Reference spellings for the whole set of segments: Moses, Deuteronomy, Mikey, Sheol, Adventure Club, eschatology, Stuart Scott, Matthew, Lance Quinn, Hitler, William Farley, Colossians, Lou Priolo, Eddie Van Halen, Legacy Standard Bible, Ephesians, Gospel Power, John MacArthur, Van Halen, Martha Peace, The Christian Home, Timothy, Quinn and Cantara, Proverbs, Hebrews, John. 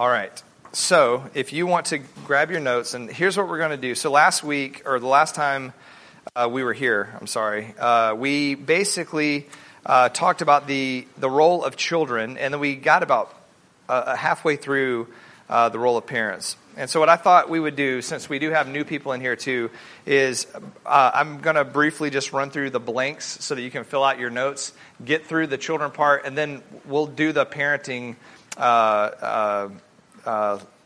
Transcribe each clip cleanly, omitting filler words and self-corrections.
All right. So if you want to grab your notes, and here's what we're going to do. So last week, or the last time we were here, we basically talked about the role of children, and then we got about halfway through the role of parents. And so what I thought we would do, since we do have new people in here too, is I'm going to briefly just run through the blanks so that you can fill out your notes, get through the children part, and then we'll do the parenting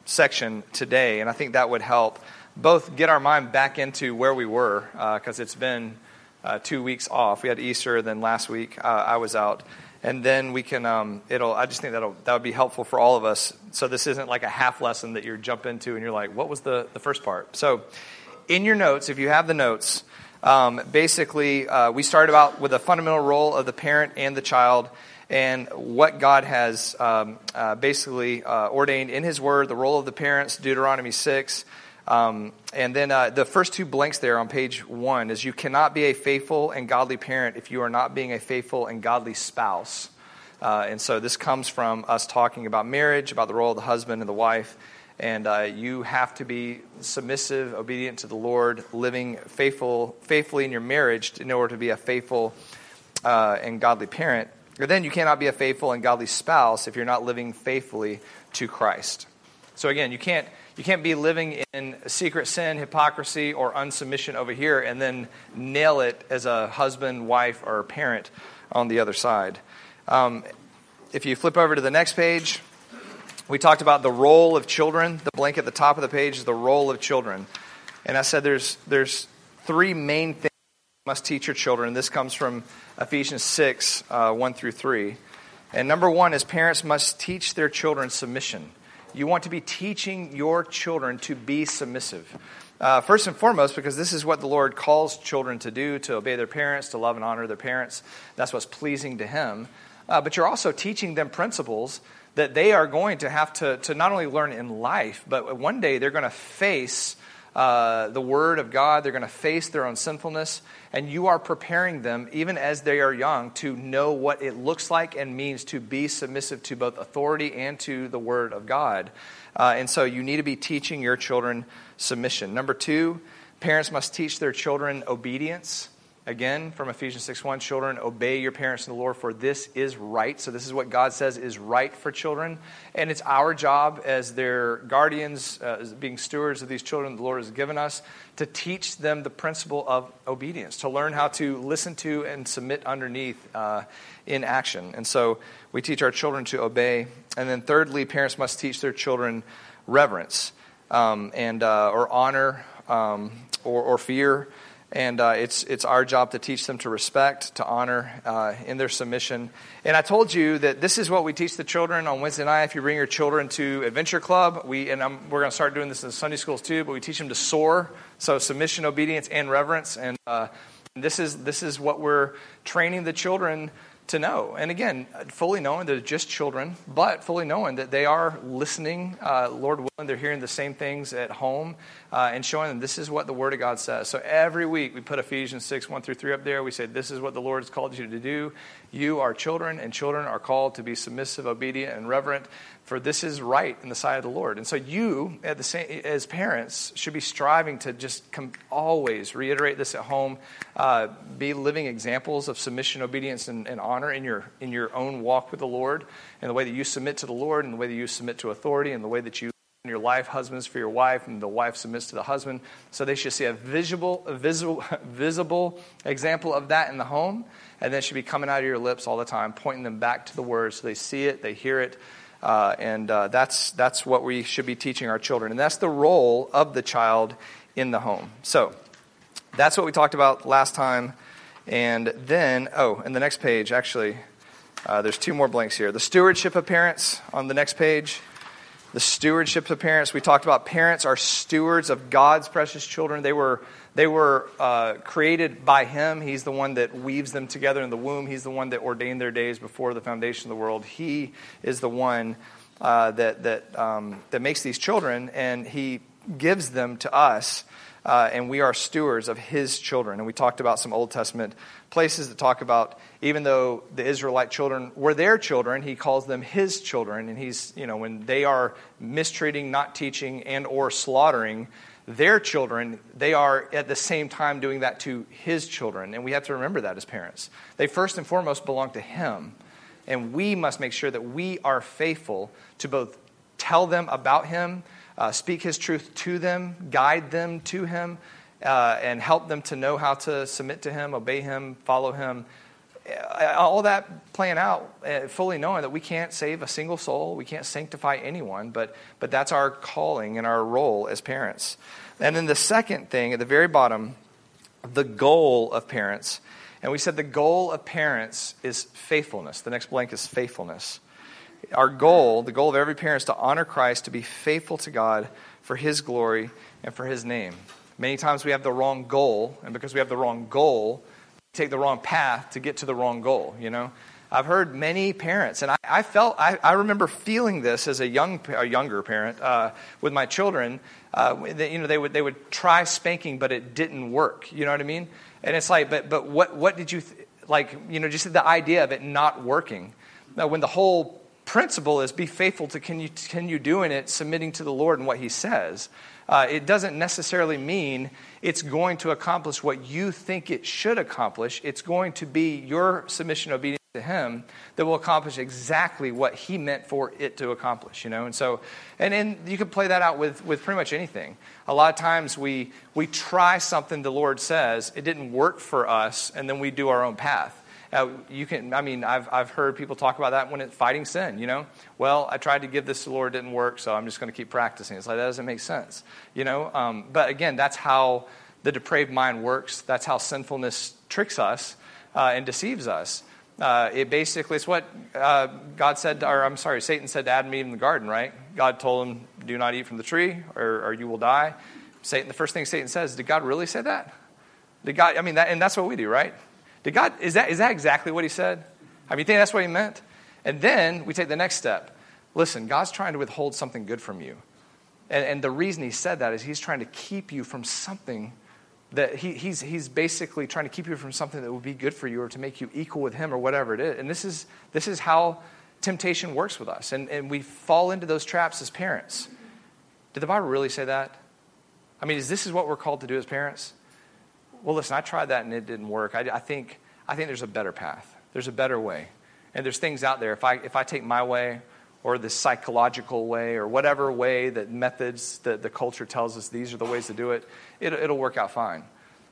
section today, and I think that would help both get our mind back into where we were, because it's been 2 weeks off. We had Easter, then last week I was out, and then we can. I just think that would be helpful for all of us. So this isn't like a half lesson that you jump into and you're like, what was the first part? So in your notes, if you have the notes, basically we started out with a fundamental role of the parent and the child, and what God has ordained in His Word, the role of the parents, Deuteronomy 6. And then the first two blanks there on page 1 is you cannot be a faithful and godly parent if you are not being a faithful and godly spouse. And so this comes from us talking about marriage, about the role of the husband and the wife. And you have to be submissive, obedient to the Lord, living faithfully in your marriage in order to be a faithful and godly parent. But then you cannot be a faithful and godly spouse if you're not living faithfully to Christ. So again, you can't be living in secret sin, hypocrisy, or unsubmission over here and then nail it as a husband, wife, or parent on the other side. If you flip over to the next page, we talked about the role of children. The blank at the top of the page is the role of children. And I said there's three main things you must teach your children. This comes from Ephesians 6, 1 through 3. And number one is parents must teach their children submission. You want to be teaching your children to be submissive. First and foremost, because this is what the Lord calls children to do, to obey their parents, to love and honor their parents. That's what's pleasing to Him. But you're also teaching them principles that they are going to have to not only learn in life, but one day they're going to face the Word of God. They're going to face their own sinfulness, and you are preparing them, even as they are young, to know what it looks like and means to be submissive to both authority and to the Word of God. And so you need to be teaching your children submission. Number two, parents must teach their children obedience. Again, from Ephesians 6:1, children, obey your parents in the Lord, for this is right. So this is what God says is right for children. And it's our job as their guardians, as being stewards of these children the Lord has given us, to teach them the principle of obedience, to learn how to listen to and submit underneath in action. And so we teach our children to obey. And then thirdly, parents must teach their children reverence or honor or fear. And it's our job to teach them to respect, to honor in their submission. And I told you that this is what we teach the children on Wednesday night. If you bring your children to Adventure Club, we're going to start doing this in Sunday schools too. But we teach them to soar, so submission, obedience, and reverence. And this is what we're training the children to know. And again, fully knowing they're just children, but fully knowing that they are listening, Lord willing, they're hearing the same things at home, and showing them this is what the Word of God says. So every week we put Ephesians 6, 1 through 3 up there. We say this is what the Lord has called you to do. You are children, and children are called to be submissive, obedient, and reverent, for this is right in the sight of the Lord. And so you, as parents, should be striving to just always reiterate this at home, be living examples of submission, obedience, and honor in your own walk with the Lord, and the way that you submit to the Lord, and the way that you submit to authority, and the way that you in your life, husbands for your wife, and the wife submits to the husband. So they should see a visible example of that in the home, and that should be coming out of your lips all the time, pointing them back to the Word so they see it, they hear it. That's what we should be teaching our children. And that's the role of the child in the home. So that's what we talked about last time. And then, and the next page, actually, there's two more blanks here. The stewardship of parents on the next page. The stewardship of parents. We talked about parents are stewards of God's precious children. They were created by Him. He's the one that weaves them together in the womb. He's the one that ordained their days before the foundation of the world. He is the one that makes these children, and He gives them to us and we are stewards of his children. And we talked about some Old Testament places that talk about, even though the Israelite children were their children, he calls them his children. And he's, you know, when they are mistreating, not teaching, and or slaughtering their children, they are at the same time doing that to his children. And we have to remember that as parents. They first and foremost belong to him. And we must make sure that we are faithful to both tell them about him, speak his truth to them, guide them to him, and help them to know how to submit to him, obey him, follow him. All that playing out, fully knowing that we can't save a single soul, we can't sanctify anyone, but that's our calling and our role as parents. And then the second thing at the very bottom, the goal of parents. And we said the goal of parents is faithfulness. The next blank is faithfulness. Our goal, the goal of every parent, is to honor Christ, to be faithful to God for his glory and for his name. Many times we have the wrong goal, and because we have the wrong goal, we take the wrong path to get to the wrong goal, you know. I've heard many parents, and I remember feeling this as a younger parent with my children. They would try spanking, but it didn't work. You know what I mean? And it's like, but what did you just the idea of it not working? Now, when the whole principle is be faithful to continue doing it, submitting to the Lord and what he says. It doesn't necessarily mean it's going to accomplish what you think it should accomplish. It's going to be your submission, obedience to him that will accomplish exactly what he meant for it to accomplish, you know? And so, and you can play that out with pretty much anything. A lot of times we try something the Lord says, it didn't work for us, and then we do our own path. I've heard people talk about that when it's fighting sin, you know. Well, I tried to give this to the Lord, it didn't work, so I'm just going to keep practicing. It's like, that doesn't make sense, you know. But again, that's how the depraved mind works. That's how sinfulness tricks us and deceives us. It's what Satan said to Adam and Eve in the garden, right? God told him, do not eat from the tree or you will die. The first thing Satan says, did God really say that? And that's what we do, right? Did God, is that exactly what he said? I mean, you think that's what he meant? And then we take the next step. Listen, God's trying to withhold something good from you. And the reason he said that is he's trying to keep you from something that he's basically trying to keep you from something that would be good for you or to make you equal with him or whatever it is. And this is how temptation works with us. And we fall into those traps as parents. Did the Bible really say that? I mean, is this what we're called to do as parents? Well, listen, I tried that and it didn't work. I think there's a better path. There's a better way. And there's things out there. If I take my way or the psychological way or whatever way that methods that the culture tells us these are the ways to do it, it'll work out fine.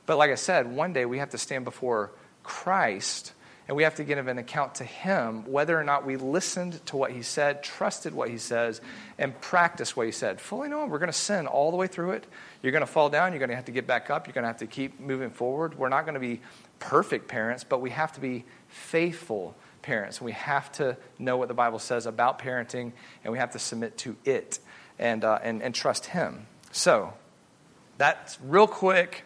But like I said, one day we have to stand before Christ and we have to give an account to him whether or not we listened to what he said, trusted what he says, and practiced what he said. Fully knowing we're going to sin all the way through it. You're going to fall down. You're going to have to get back up. You're going to have to keep moving forward. We're not going to be perfect parents, but we have to be faithful parents. We have to know what the Bible says about parenting, and we have to submit to it and trust him. So that's real quick,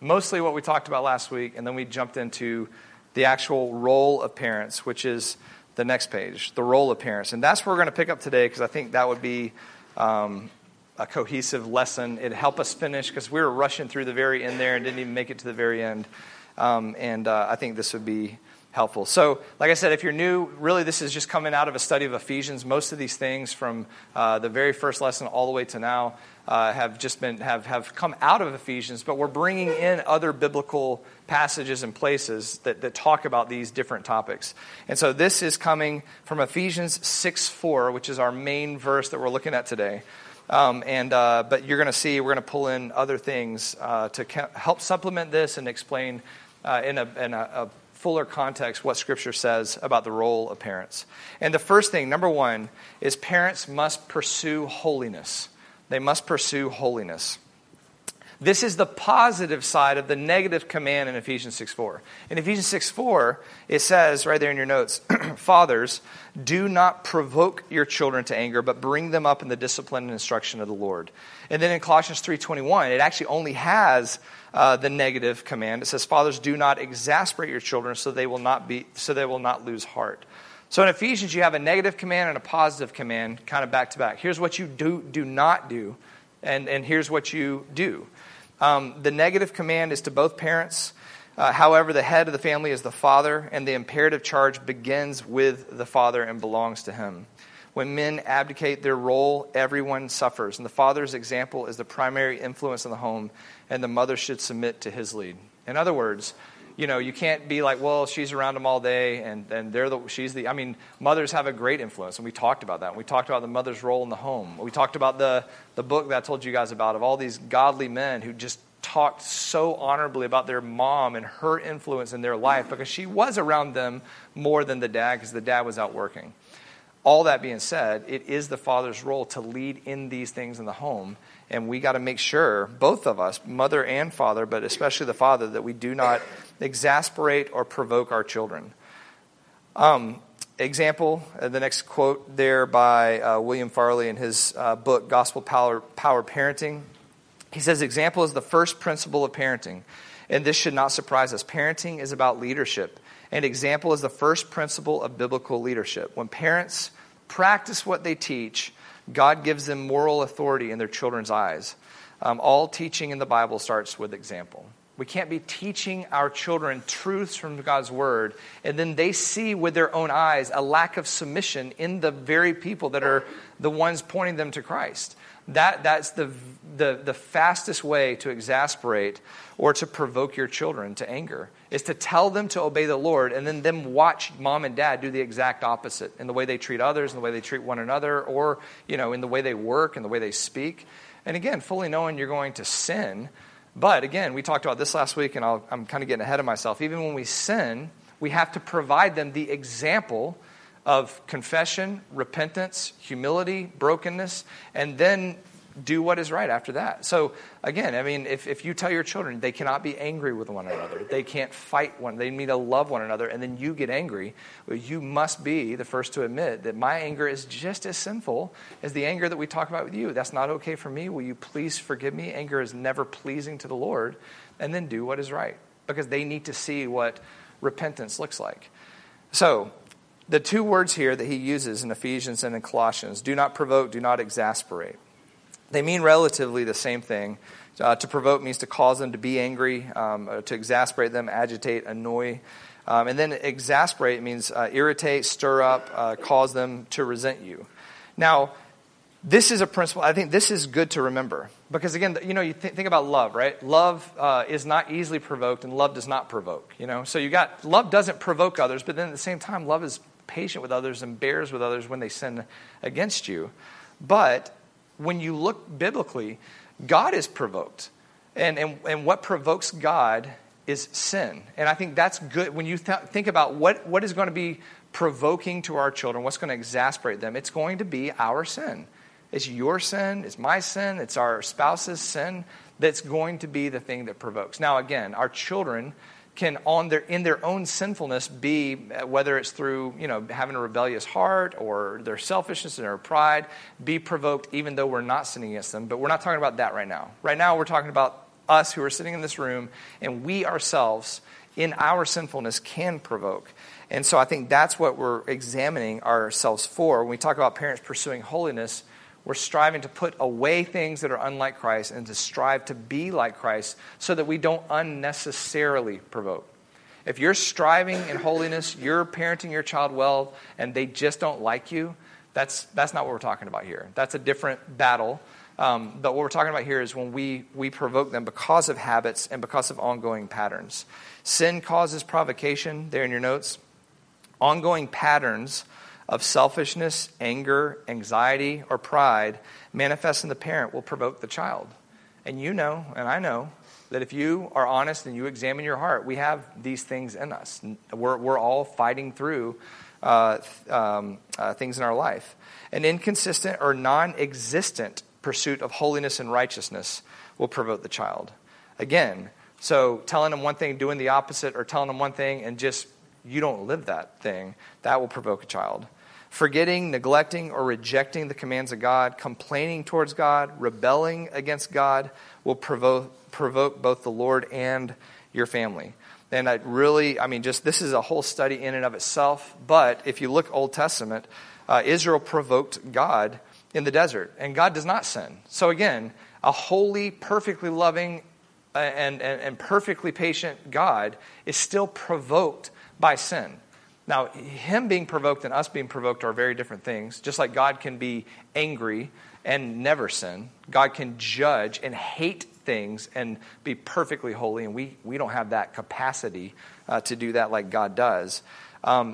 mostly what we talked about last week, and then we jumped into the actual role of parents, which is the next page, the role of parents. And that's where we're going to pick up today because I think that would be a cohesive lesson. It'd help us finish because we were rushing through the very end there and didn't even make it to the very end. I think this would be helpful. So, like I said, if you're new, really this is just coming out of a study of Ephesians. Most of these things from the very first lesson all the way to now have come out of Ephesians, but we're bringing in other biblical passages and places that talk about these different topics. And so this is coming from Ephesians 6:4, which is our main verse that we're looking at today. But you're going to see we're going to pull in other things to help supplement this and explain in a fuller context what Scripture says about the role of parents. And the first thing, number one, is parents must pursue holiness. They must pursue holiness. This is the positive side of the negative command in Ephesians 6:4. In Ephesians 6:4, it says right there in your notes, fathers, do not provoke your children to anger, but bring them up in the discipline and instruction of the Lord. And then in Colossians 3:21, it actually only has the negative command. It says, fathers, do not exasperate your children so they will not lose heart. So in Ephesians, you have a negative command and a positive command kind of back to back. Here's what you do not do, and here's what you do. The negative command is to both parents. However, the head of the family is the father, and the imperative charge begins with the father and belongs to him. When men abdicate their role, everyone suffers, and the father's example is the primary influence in the home, and the mother should submit to his lead. In other words, you know, you can't be like, well, she's around them all day, and mothers have a great influence, and we talked about that. We talked about the mother's role in the home. We talked about the book that I told you guys about, of all these godly men who just talked so honorably about their mom and her influence in their life, because she was around them more than the dad, because the dad was out working. All that being said, it is the father's role to lead in these things in the home, and we got to make sure, both of us, mother and father, but especially the father, that we do not exasperate or provoke our children. Example, the next quote there by William Farley in his book, Gospel Power Parenting. He says, example is the first principle of parenting, and this should not surprise us. Parenting is about leadership. An example is the first principle of biblical leadership. When parents practice what they teach, God gives them moral authority in their children's eyes. All teaching in the Bible starts with example. We can't be teaching our children truths from God's word, and then they see with their own eyes a lack of submission in the very people that are the ones pointing them to Christ. That's the fastest way to exasperate or to provoke your children to anger, is to tell them to obey the Lord and then them watch mom and dad do the exact opposite in the way they treat others, in the way they treat one another, or, you know, in the way they work, in the way they speak. And again, fully knowing you're going to sin. But again, we talked about this last week, and I'm kind of getting ahead of myself. Even when we sin, we have to provide them the example of confession, repentance, humility, brokenness, and then do what is right after that. So again, I mean, if you tell your children they cannot be angry with one another, they can't fight one, they need to love one another, and then you get angry, well, you must be the first to admit that my anger is just as sinful as the anger that we talk about with you. That's not okay for me. Will you please forgive me? Anger is never pleasing to the Lord. And then do what is right, because they need to see what repentance looks like. So the two words here that he uses in Ephesians and in Colossians, do not provoke, do not exasperate. They mean relatively the same thing. To provoke means to cause them to be angry, to exasperate them, agitate, annoy. And then exasperate means irritate, stir up, cause them to resent you. Now, this is a principle. I think this is good to remember. Because again, you know, you think about love, right? Love is not easily provoked, and love does not provoke, you know? So you got, love doesn't provoke others, but then at the same time, love is patient with others and bears with others when they sin against you. But when you look biblically, God is provoked. And what provokes God is sin. And I think that's good. When you think about what is going to be provoking to our children, what's going to exasperate them, it's going to be our sin. It's your sin, it's my sin, it's our spouse's sin that's going to be the thing that provokes. Now, again, our children can, in their own sinfulness, be, whether it's through, you know, having a rebellious heart or their selfishness and their pride, be provoked even though we're not sinning against them. But we're not talking about that right now. Right now we're talking about us who are sitting in this room, and we ourselves in our sinfulness can provoke. And so I think that's what we're examining ourselves for. When we talk about parents pursuing holiness, we're striving to put away things that are unlike Christ and to strive to be like Christ so that we don't unnecessarily provoke. If you're striving in holiness, you're parenting your child well, and they just don't like you, that's not what we're talking about here. That's a different battle. But what we're talking about here is when we provoke them because of habits and because of ongoing patterns. Sin causes provocation, there in your notes. Ongoing patterns of selfishness, anger, anxiety, or pride manifest in the parent will provoke the child. And you know, and I know, that if you are honest and you examine your heart, we have these things in us. We're all fighting through things in our life. An inconsistent or non-existent pursuit of holiness and righteousness will provoke the child. Again, so telling them one thing, doing the opposite, or telling them one thing and just, you don't live that thing, that will provoke a child. Forgetting, neglecting, or rejecting the commands of God, complaining towards God, rebelling against God will provoke both the Lord and your family. And this is a whole study in and of itself. But if you look Old Testament, Israel provoked God in the desert, and God does not sin. So again, a holy, perfectly loving, and perfectly patient God is still provoked by sin. Now, him being provoked and us being provoked are very different things. Just like God can be angry and never sin, God can judge and hate things and be perfectly holy, and we don't have that capacity to do that like God does.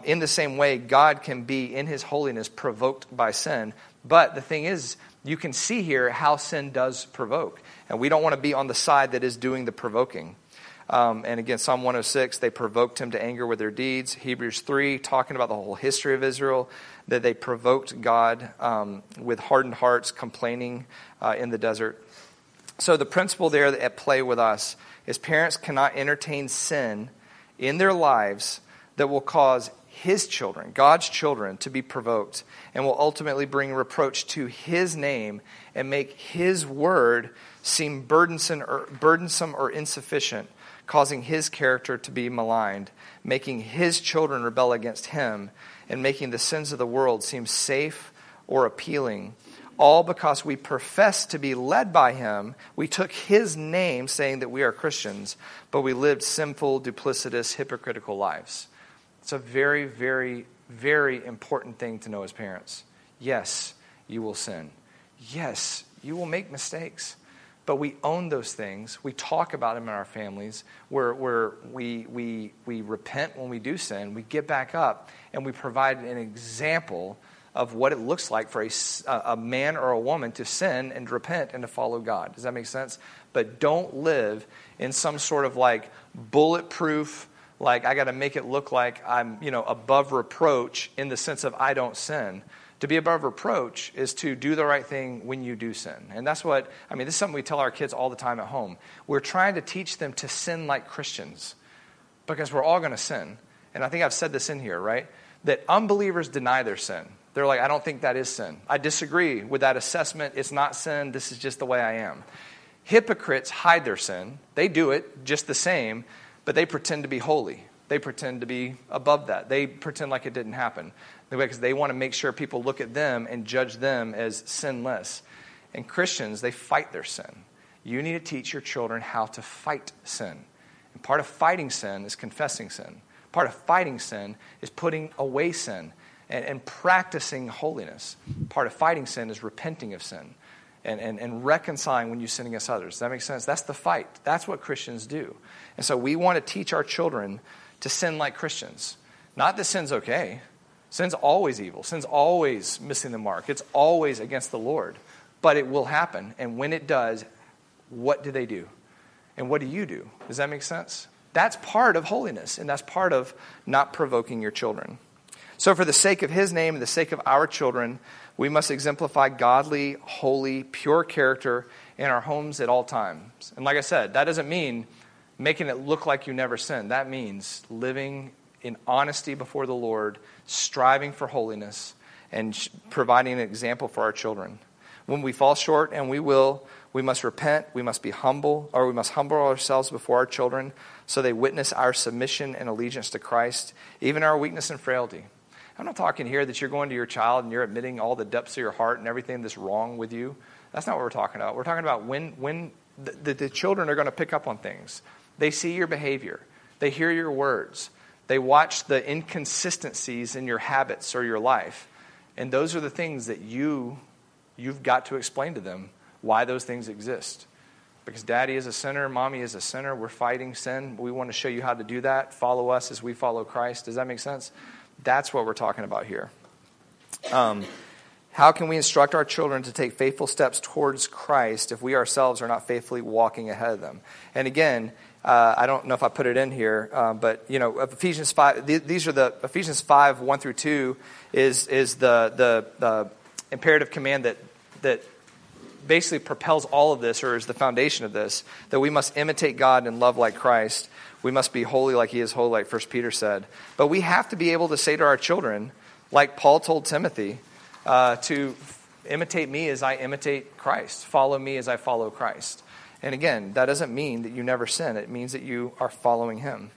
In the same way, God can be, in his holiness, provoked by sin. But the thing is, you can see here how sin does provoke. And we don't want to be on the side that is doing the provoking. And again, Psalm 106, they provoked him to anger with their deeds. Hebrews 3, talking about the whole history of Israel, that they provoked God with hardened hearts, complaining in the desert. So the principle there at play with us is parents cannot entertain sin in their lives that will cause his children, God's children, to be provoked and will ultimately bring reproach to his name and make his word seem burdensome or insufficient, causing his character to be maligned, making his children rebel against him, and making the sins of the world seem safe or appealing. All because we profess to be led by him. We took his name saying that we are Christians, but we lived sinful, duplicitous, hypocritical lives. It's a very, very, very important thing to know as parents. Yes, you will sin. Yes, you will make mistakes. But we own those things. We talk about them in our families. We repent when we do sin. We get back up and we provide an example of what it looks like for a man or a woman to sin and repent and to follow God. Does that make sense? But don't live in some sort of like bulletproof, like I got to make it look like I'm, above reproach in the sense of I don't sin. To be above reproach is to do the right thing when you do sin. And that's what, this is something we tell our kids all the time at home. We're trying to teach them to sin like Christians because we're all going to sin. And I think I've said this in here, right? That unbelievers deny their sin. They're like, I don't think that is sin. I disagree with that assessment. It's not sin. This is just the way I am. Hypocrites hide their sin. They do it just the same, but they pretend to be holy. They pretend to be above that. They pretend like it didn't happen because they want to make sure people look at them and judge them as sinless. And Christians, they fight their sin. You need to teach your children how to fight sin. And part of fighting sin is confessing sin. Part of fighting sin is putting away sin and practicing holiness. Part of fighting sin is repenting of sin and reconciling when you sin against others. Does that make sense? That's the fight. That's what Christians do. And so we want to teach our children to sin like Christians. Not that sin's okay. Sin's always evil. Sin's always missing the mark. It's always against the Lord. But it will happen. And when it does, what do they do? And what do you do? Does that make sense? That's part of holiness. And that's part of not provoking your children. So for the sake of his name and the sake of our children, we must exemplify godly, holy, pure character in our homes at all times. And like I said, that doesn't mean making it look like you never sin. That means living in honesty before the Lord, striving for holiness, and providing an example for our children. When we fall short, and we will, we must repent, we must be humble, or we must humble ourselves before our children so they witness our submission and allegiance to Christ, even our weakness and frailty. I'm not talking here that you're going to your child and you're admitting all the depths of your heart and everything that's wrong with you. That's not what we're talking about. We're talking about when the children are going to pick up on things. They see your behavior. They hear your words. They watch the inconsistencies in your habits or your life. And those are the things that you've got to explain to them why those things exist. Because daddy is a sinner, mommy is a sinner. We're fighting sin. We want to show you how to do that. Follow us as we follow Christ. Does that make sense? That's what we're talking about here. How can we instruct our children to take faithful steps towards Christ if we ourselves are not faithfully walking ahead of them? And again, I don't know if I put it in here, but Ephesians 5. These are the Ephesians 5, 1 through 2 is the imperative command that basically propels all of this, or is the foundation of this, that we must imitate God and love like Christ. We must be holy like he is holy, like 1 Peter said. But we have to be able to say to our children, like Paul told Timothy, to imitate me as I imitate Christ. Follow me as I follow Christ. And again, that doesn't mean that you never sin. It means that you are following him.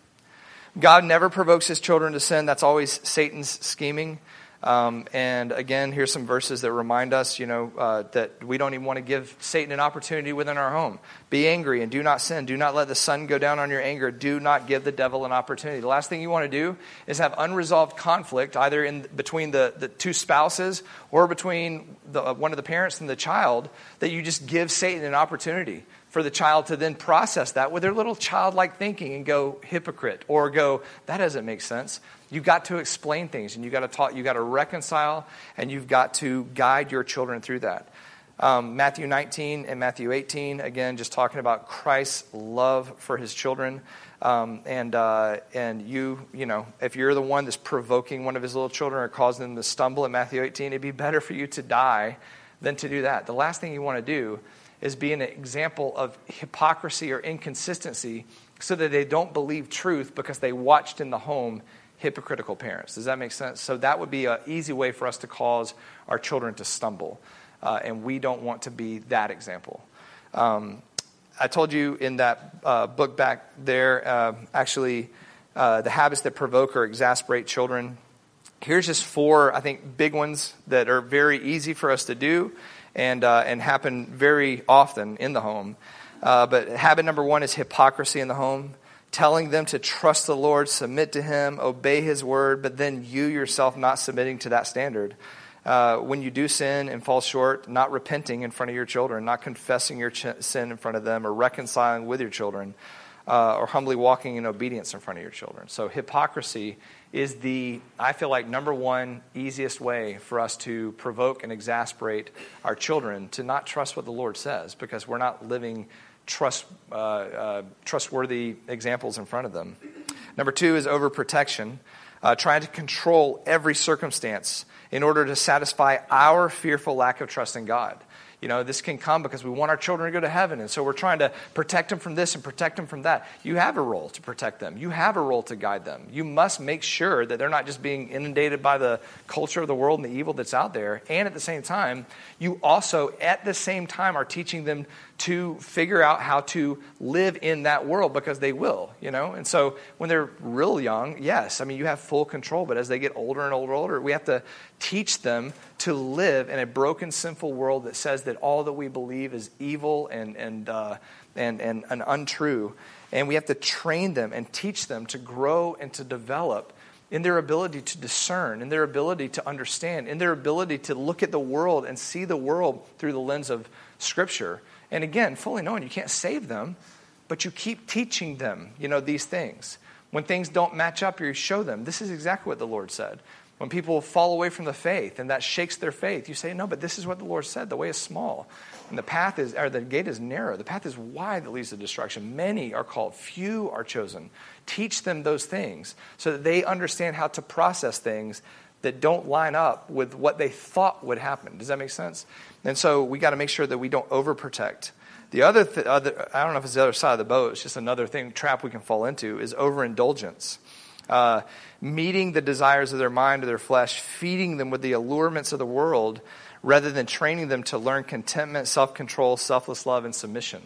God never provokes his children to sin. That's always Satan's scheming. And again, here's some verses that remind us, that we don't even want to give Satan an opportunity within our home. Be angry and do not sin. Do not let the sun go down on your anger. Do not give the devil an opportunity. The last thing you want to do is have unresolved conflict, either in between the two spouses or between one of the parents and the child, that you just give Satan an opportunity for the child to then process that with their little childlike thinking and go hypocrite or go, that doesn't make sense. You've got to explain things, and you've got to talk, you've got to reconcile, and you've got to guide your children through that. Matthew 19 and Matthew 18, again, just talking about Christ's love for his children. And you know, if you're the one that's provoking one of his little children or causing them to stumble in Matthew 18, it'd be better for you to die than to do that. The last thing you want to do is be an example of hypocrisy or inconsistency so that they don't believe truth because they watched in the home hypocritical parents. Does that make sense? So that would be an easy way for us to cause our children to stumble. And we don't want to be that example. I told you in that book back there, the habits that provoke or exasperate children. Here's just four, I think, big ones that are very easy for us to do and happen very often in the home. But habit number one is hypocrisy in the home. Telling them to trust the Lord, submit to him, obey his word, but then you yourself not submitting to that standard. When you do sin and fall short, not repenting in front of your children, not confessing your sin in front of them or reconciling with your children, or humbly walking in obedience in front of your children. So hypocrisy is the, I feel like, number one easiest way for us to provoke and exasperate our children to not trust what the Lord says because we're not living trustworthy examples in front of them. Number two is overprotection, trying to control every circumstance in order to satisfy our fearful lack of trust in God. You know, this can come because we want our children to go to heaven, and so we're trying to protect them from this and protect them from that. You have a role to protect them. You have a role to guide them. You must make sure that they're not just being inundated by the culture of the world and the evil that's out there, and at the same time, you also, at the same time, are teaching them to figure out how to live in that world because they will, you know? And so when they're real young, yes, I mean, you have full control, but as they get older and older, we have to teach them to live in a broken, sinful world that says that all that we believe is evil and untrue. And we have to train them and teach them to grow and to develop in their ability to discern, in their ability to understand, in their ability to look at the world and see the world through the lens of Scripture. And again, fully knowing you can't save them, but you keep teaching them, you know, these things. When things don't match up, you show them. This is exactly what the Lord said. When people fall away from the faith and that shakes their faith, you say, no, but this is what the Lord said. The way is small, and the gate is narrow. The path is wide that leads to destruction. Many are called, few are chosen. Teach them those things so that they understand how to process things that don't line up with what they thought would happen. Does that make sense? And so we got to make sure that we don't overprotect. The other I don't know if it's the other side of the boat. It's just another thing, trap we can fall into is overindulgence. Meeting the desires of their mind or their flesh, feeding them with the allurements of the world, rather than training them to learn contentment, self-control, selfless love, and submission.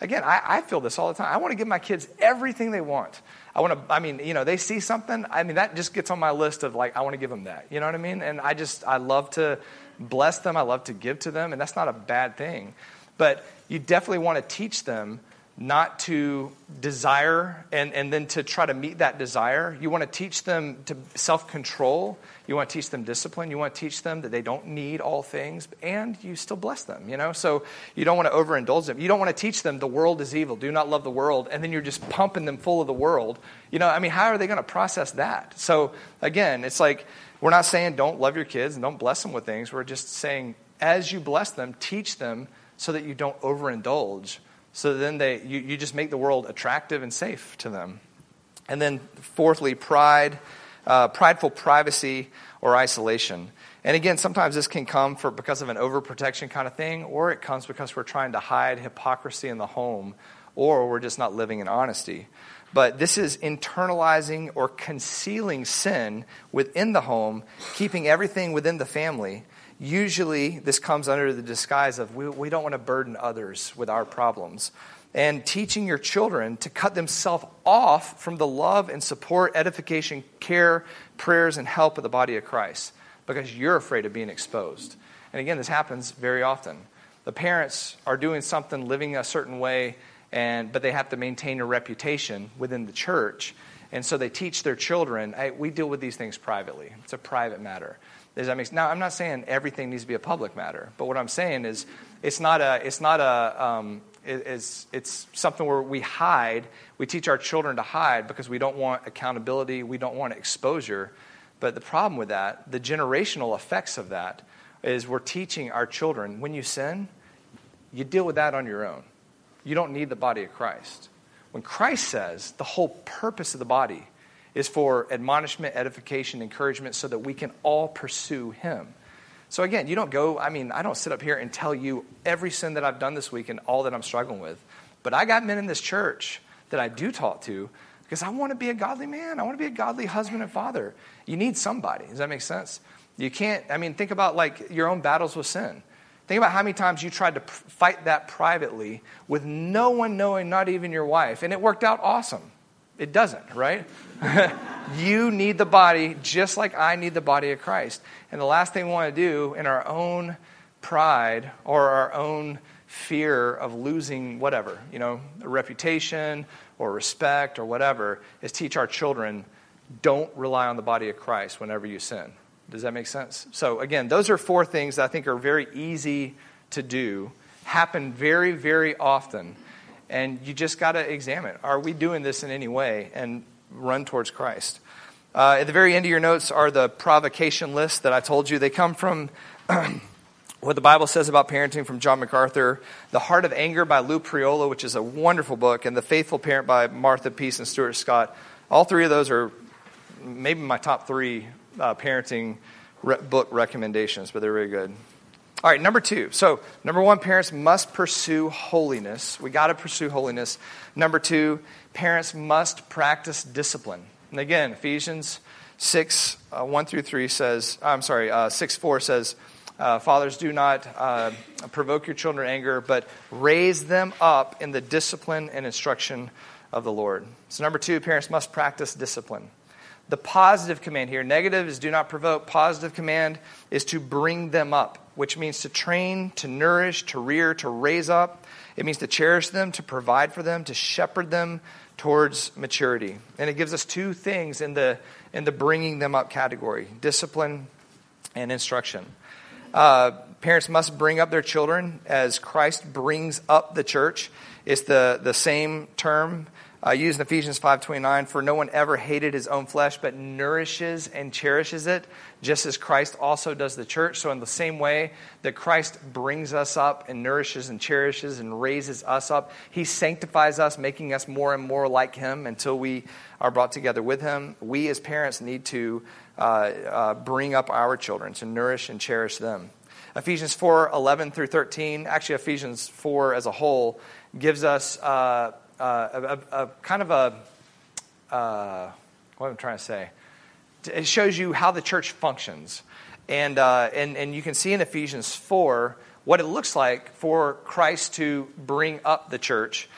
Again, I feel this all the time. I want to give my kids everything they want. They see something. I mean, that just gets on my list of like, I want to give them that. You know what I mean? And I love to bless them. I love to give to them. And that's not a bad thing. But you definitely want to teach them not to desire and then to try to meet that desire. You want to teach them to self-control. You want to teach them discipline. You want to teach them that they don't need all things, and you still bless them, you know? So you don't want to overindulge them. You don't want to teach them the world is evil. Do not love the world. And then you're just pumping them full of the world. You know, I mean, how are they going to process that? So again, it's like, we're not saying don't love your kids and don't bless them with things. We're just saying, as you bless them, teach them so that you don't overindulge. So then you just make the world attractive and safe to them. And then fourthly, pride, prideful privacy or isolation. And again, sometimes this can come because of an overprotection kind of thing, or it comes because we're trying to hide hypocrisy in the home, or we're just not living in honesty. But this is internalizing or concealing sin within the home, keeping everything within the family. Usually, this comes under the disguise of we don't want to burden others with our problems. And teaching your children to cut themselves off from the love and support, edification, care, prayers, and help of the body of Christ. because you're afraid of being exposed. And again, this happens very often. The parents are doing something, living a certain way, but they have to maintain a reputation within the church. And so they teach their children, hey, we deal with these things privately. It's a private matter. Does that make sense? Now, I'm not saying everything needs to be a public matter, but what I'm saying is it's something where we hide. We teach our children to hide because we don't want accountability. We don't want exposure. But the problem with that, the generational effects of that, is we're teaching our children, when you sin, you deal with that on your own. You don't need the body of Christ. When Christ says the whole purpose of the body is for admonishment, edification, encouragement, so that we can all pursue him. So again, you don't go, I don't sit up here and tell you every sin that I've done this week and all that I'm struggling with. But I got men in this church that I do talk to because I want to be a godly man. I want to be a godly husband and father. You need somebody. Does that make sense? You can't, think about like your own battles with sin. Think about how many times you tried to fight that privately with no one knowing, not even your wife. And it worked out awesome. It doesn't, right? You need the body just like I need the body of Christ. And the last thing we want to do in our own pride or our own fear of losing whatever, a reputation or respect or whatever, is teach our children, don't rely on the body of Christ whenever you sin. Does that make sense? So again, those are four things that I think are very easy to do, happen very, very often. And you just got to examine, are we doing this in any way, and run towards Christ. At the very end of your notes are the provocation lists that I told you. They come from what the Bible says about parenting from John MacArthur, The Heart of Anger by Lou Priolo, which is a wonderful book, and The Faithful Parent by Martha Peace and Stuart Scott. All three of those are maybe my top three parenting book recommendations, but they're really good. All right, number two. So, number one, parents must pursue holiness. We got to pursue holiness. Number two, parents must practice discipline. And again, Ephesians 6:1-3 says, 6:4 says, fathers, do not provoke your children to anger, but raise them up in the discipline and instruction of the Lord. So, number two, parents must practice discipline. The positive command here, negative is do not provoke. Positive command is to bring them up, which means to train, to nourish, to rear, to raise up. It means to cherish them, to provide for them, to shepherd them towards maturity. And it gives us two things in the bringing them up category, discipline and instruction. Parents must bring up their children as Christ brings up the church. It's the same term used in Ephesians 5:29, for no one ever hated his own flesh, but nourishes and cherishes it, just as Christ also does the church. So in the same way that Christ brings us up and nourishes and cherishes and raises us up, he sanctifies us, making us more and more like him until we are brought together with him. We as parents need to bring up our children, to nourish and cherish them. Ephesians 4:11-13, actually Ephesians 4 as a whole, gives us... It shows you how the church functions. And you can see in Ephesians 4 what it looks like for Christ to bring up the church.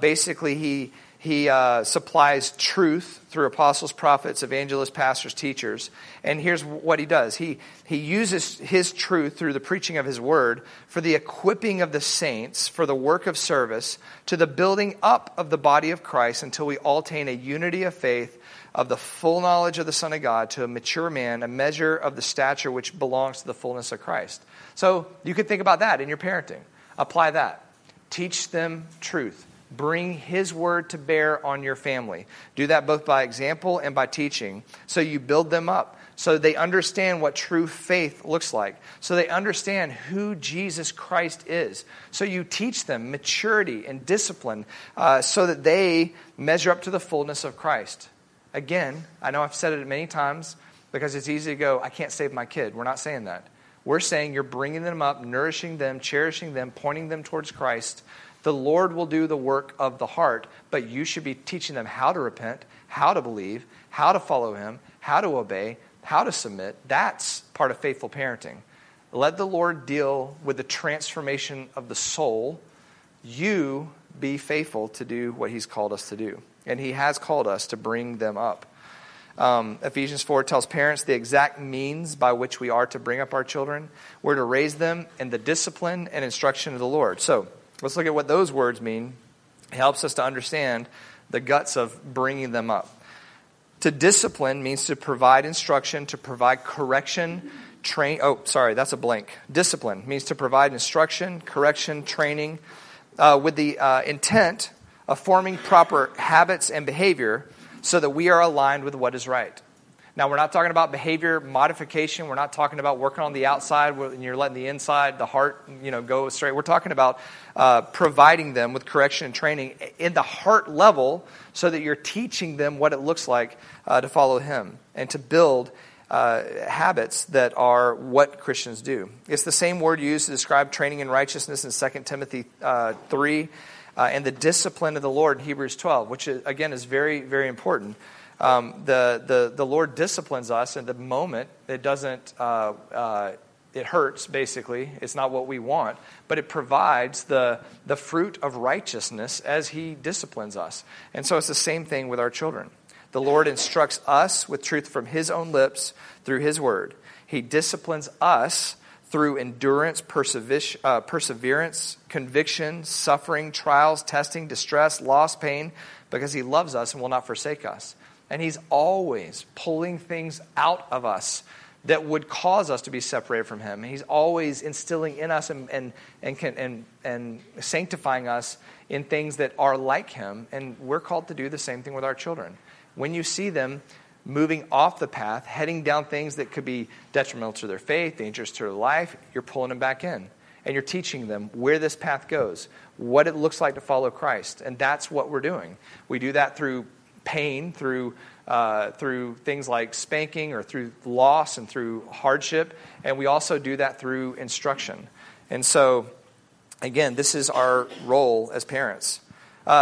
Basically, he supplies truth through apostles, prophets, evangelists, pastors, teachers. And here's what he does. He uses his truth through the preaching of his word for the equipping of the saints, for the work of service, to the building up of the body of Christ until we all attain a unity of faith, of the full knowledge of the Son of God, to a mature man, a measure of the stature which belongs to the fullness of Christ. So you can think about that in your parenting. Apply that. Teach them truth. Bring his word to bear on your family. Do that both by example and by teaching. So you build them up. So they understand what true faith looks like. So they understand who Jesus Christ is. So you teach them maturity and discipline so that they measure up to the fullness of Christ. Again, I know I've said it many times because it's easy to go, I can't save my kid. We're not saying that. We're saying you're bringing them up, nourishing them, cherishing them, pointing them towards Christ. The Lord will do the work of the heart, but you should be teaching them how to repent, how to believe, how to follow him, how to obey, how to submit. That's part of faithful parenting. Let the Lord deal with the transformation of the soul. You be faithful to do what he's called us to do. And he has called us to bring them up. Ephesians 4 tells parents the exact means by which we are to bring up our children. We're to raise them in the discipline and instruction of the Lord. So let's look at what those words mean. It helps us to understand the guts of bringing them up. To discipline means to provide instruction, to provide correction, Discipline means to provide instruction, correction, training, with the intent of forming proper habits and behavior so that we are aligned with what is right. Now, we're not talking about behavior modification. We're not talking about working on the outside and you're letting the inside, the heart, go straight. We're talking about providing them with correction and training in the heart level so that you're teaching them what it looks like to follow Him and to build habits that are what Christians do. It's the same word used to describe training in righteousness in 2 Timothy 3 and the discipline of the Lord in Hebrews 12, which is, again, is very, very important. The Lord disciplines us in the moment. It doesn't, it hurts, basically. It's not what we want, but it provides the fruit of righteousness as He disciplines us. And so it's the same thing with our children. The Lord instructs us with truth from His own lips through His word. He disciplines us through endurance, perseverance, conviction, suffering, trials, testing, distress, loss, pain, because He loves us and will not forsake us. And He's always pulling things out of us that would cause us to be separated from Him. He's always instilling in us and sanctifying us in things that are like Him. And we're called to do the same thing with our children. When you see them moving off the path, heading down things that could be detrimental to their faith, dangerous to their life, you're pulling them back in. And you're teaching them where this path goes, what it looks like to follow Christ. And that's what we're doing. We do that through pain, through things like spanking or through loss and through hardship. And we also do that through instruction. And so, again, this is our role as parents. 2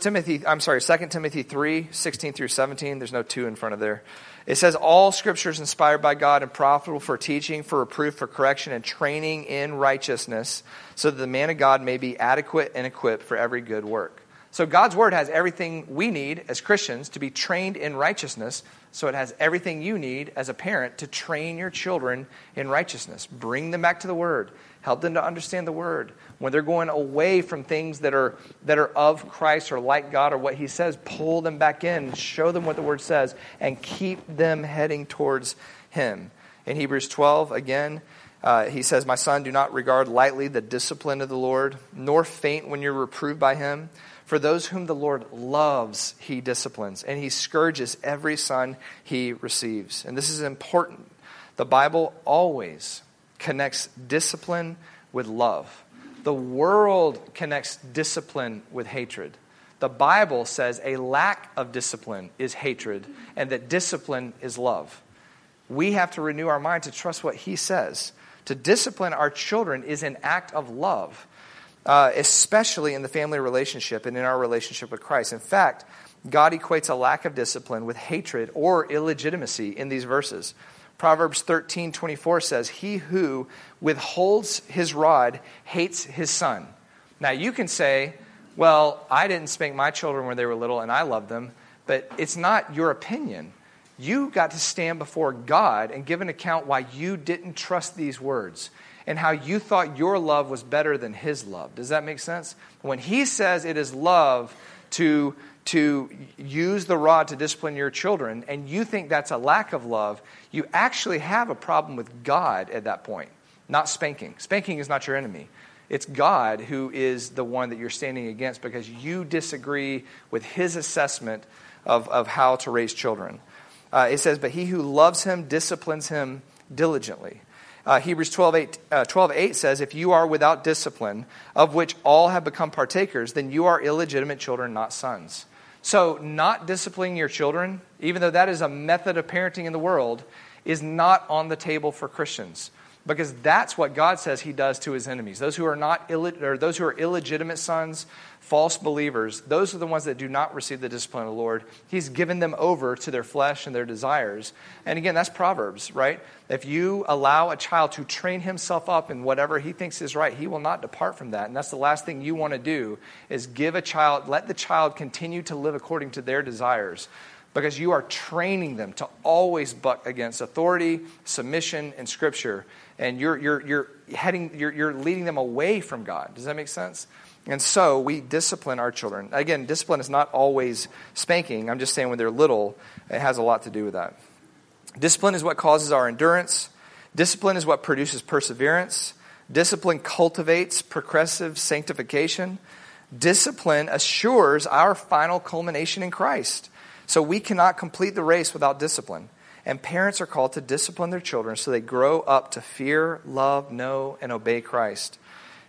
Timothy 3, 16 through 17. There's no 2 in front of there. It says, all Scripture is inspired by God and profitable for teaching, for reproof, for correction, and training in righteousness, so that the man of God may be adequate and equipped for every good work. So God's Word has everything we need as Christians to be trained in righteousness, so it has everything you need as a parent to train your children in righteousness. Bring them back to the Word. Help them to understand the Word. When they're going away from things that are of Christ or like God or what He says, pull them back in, show them what the Word says, and keep them heading towards Him. In Hebrews 12, again, he says, my son, do not regard lightly the discipline of the Lord, nor faint when you're reproved by Him. For those whom the Lord loves, He disciplines, and He scourges every son He receives. And this is important. The Bible always connects discipline with love. The world connects discipline with hatred. The Bible says a lack of discipline is hatred, and that discipline is love. We have to renew our mind to trust what He says. To discipline our children is an act of love, especially in the family relationship and in our relationship with Christ. In fact, God equates a lack of discipline with hatred or illegitimacy in these verses. Proverbs 13:24 says, he who withholds his rod hates his son. Now you can say, well, I didn't spank my children when they were little and I loved them, but it's not your opinion. You got to stand before God and give an account why you didn't trust these words and how you thought your love was better than His love. Does that make sense? When He says it is love to use the rod to discipline your children, and you think that's a lack of love, you actually have a problem with God at that point, not spanking. Spanking is not your enemy. It's God who is the one that you're standing against because you disagree with His assessment of how to raise children. It says, but he who loves Him disciplines him diligently. Hebrews 12:8 says, if you are without discipline, of which all have become partakers, then you are illegitimate children, not sons. So not disciplining your children, even though that is a method of parenting in the world, is not on the table for Christians. Because that's what God says He does to His enemies. Those who are those who are illegitimate sons, false believers, those are the ones that do not receive the discipline of the Lord. He's given them over to their flesh and their desires. And again, that's Proverbs, right? If you allow a child to train himself up in whatever he thinks is right, he will not depart from that. And that's the last thing you want to do is let the child continue to live according to their desires. because you are training them to always buck against authority, submission, and Scripture, and you're leading them away from God. Does that make sense? And so we discipline our children. Again, discipline is not always spanking. I'm just saying when they're little, it has a lot to do with that. Discipline is what causes our endurance. Discipline is what produces perseverance. Discipline cultivates progressive sanctification. Discipline assures our final culmination in Christ. So we cannot complete the race without discipline. And parents are called to discipline their children so they grow up to fear, love, know, and obey Christ.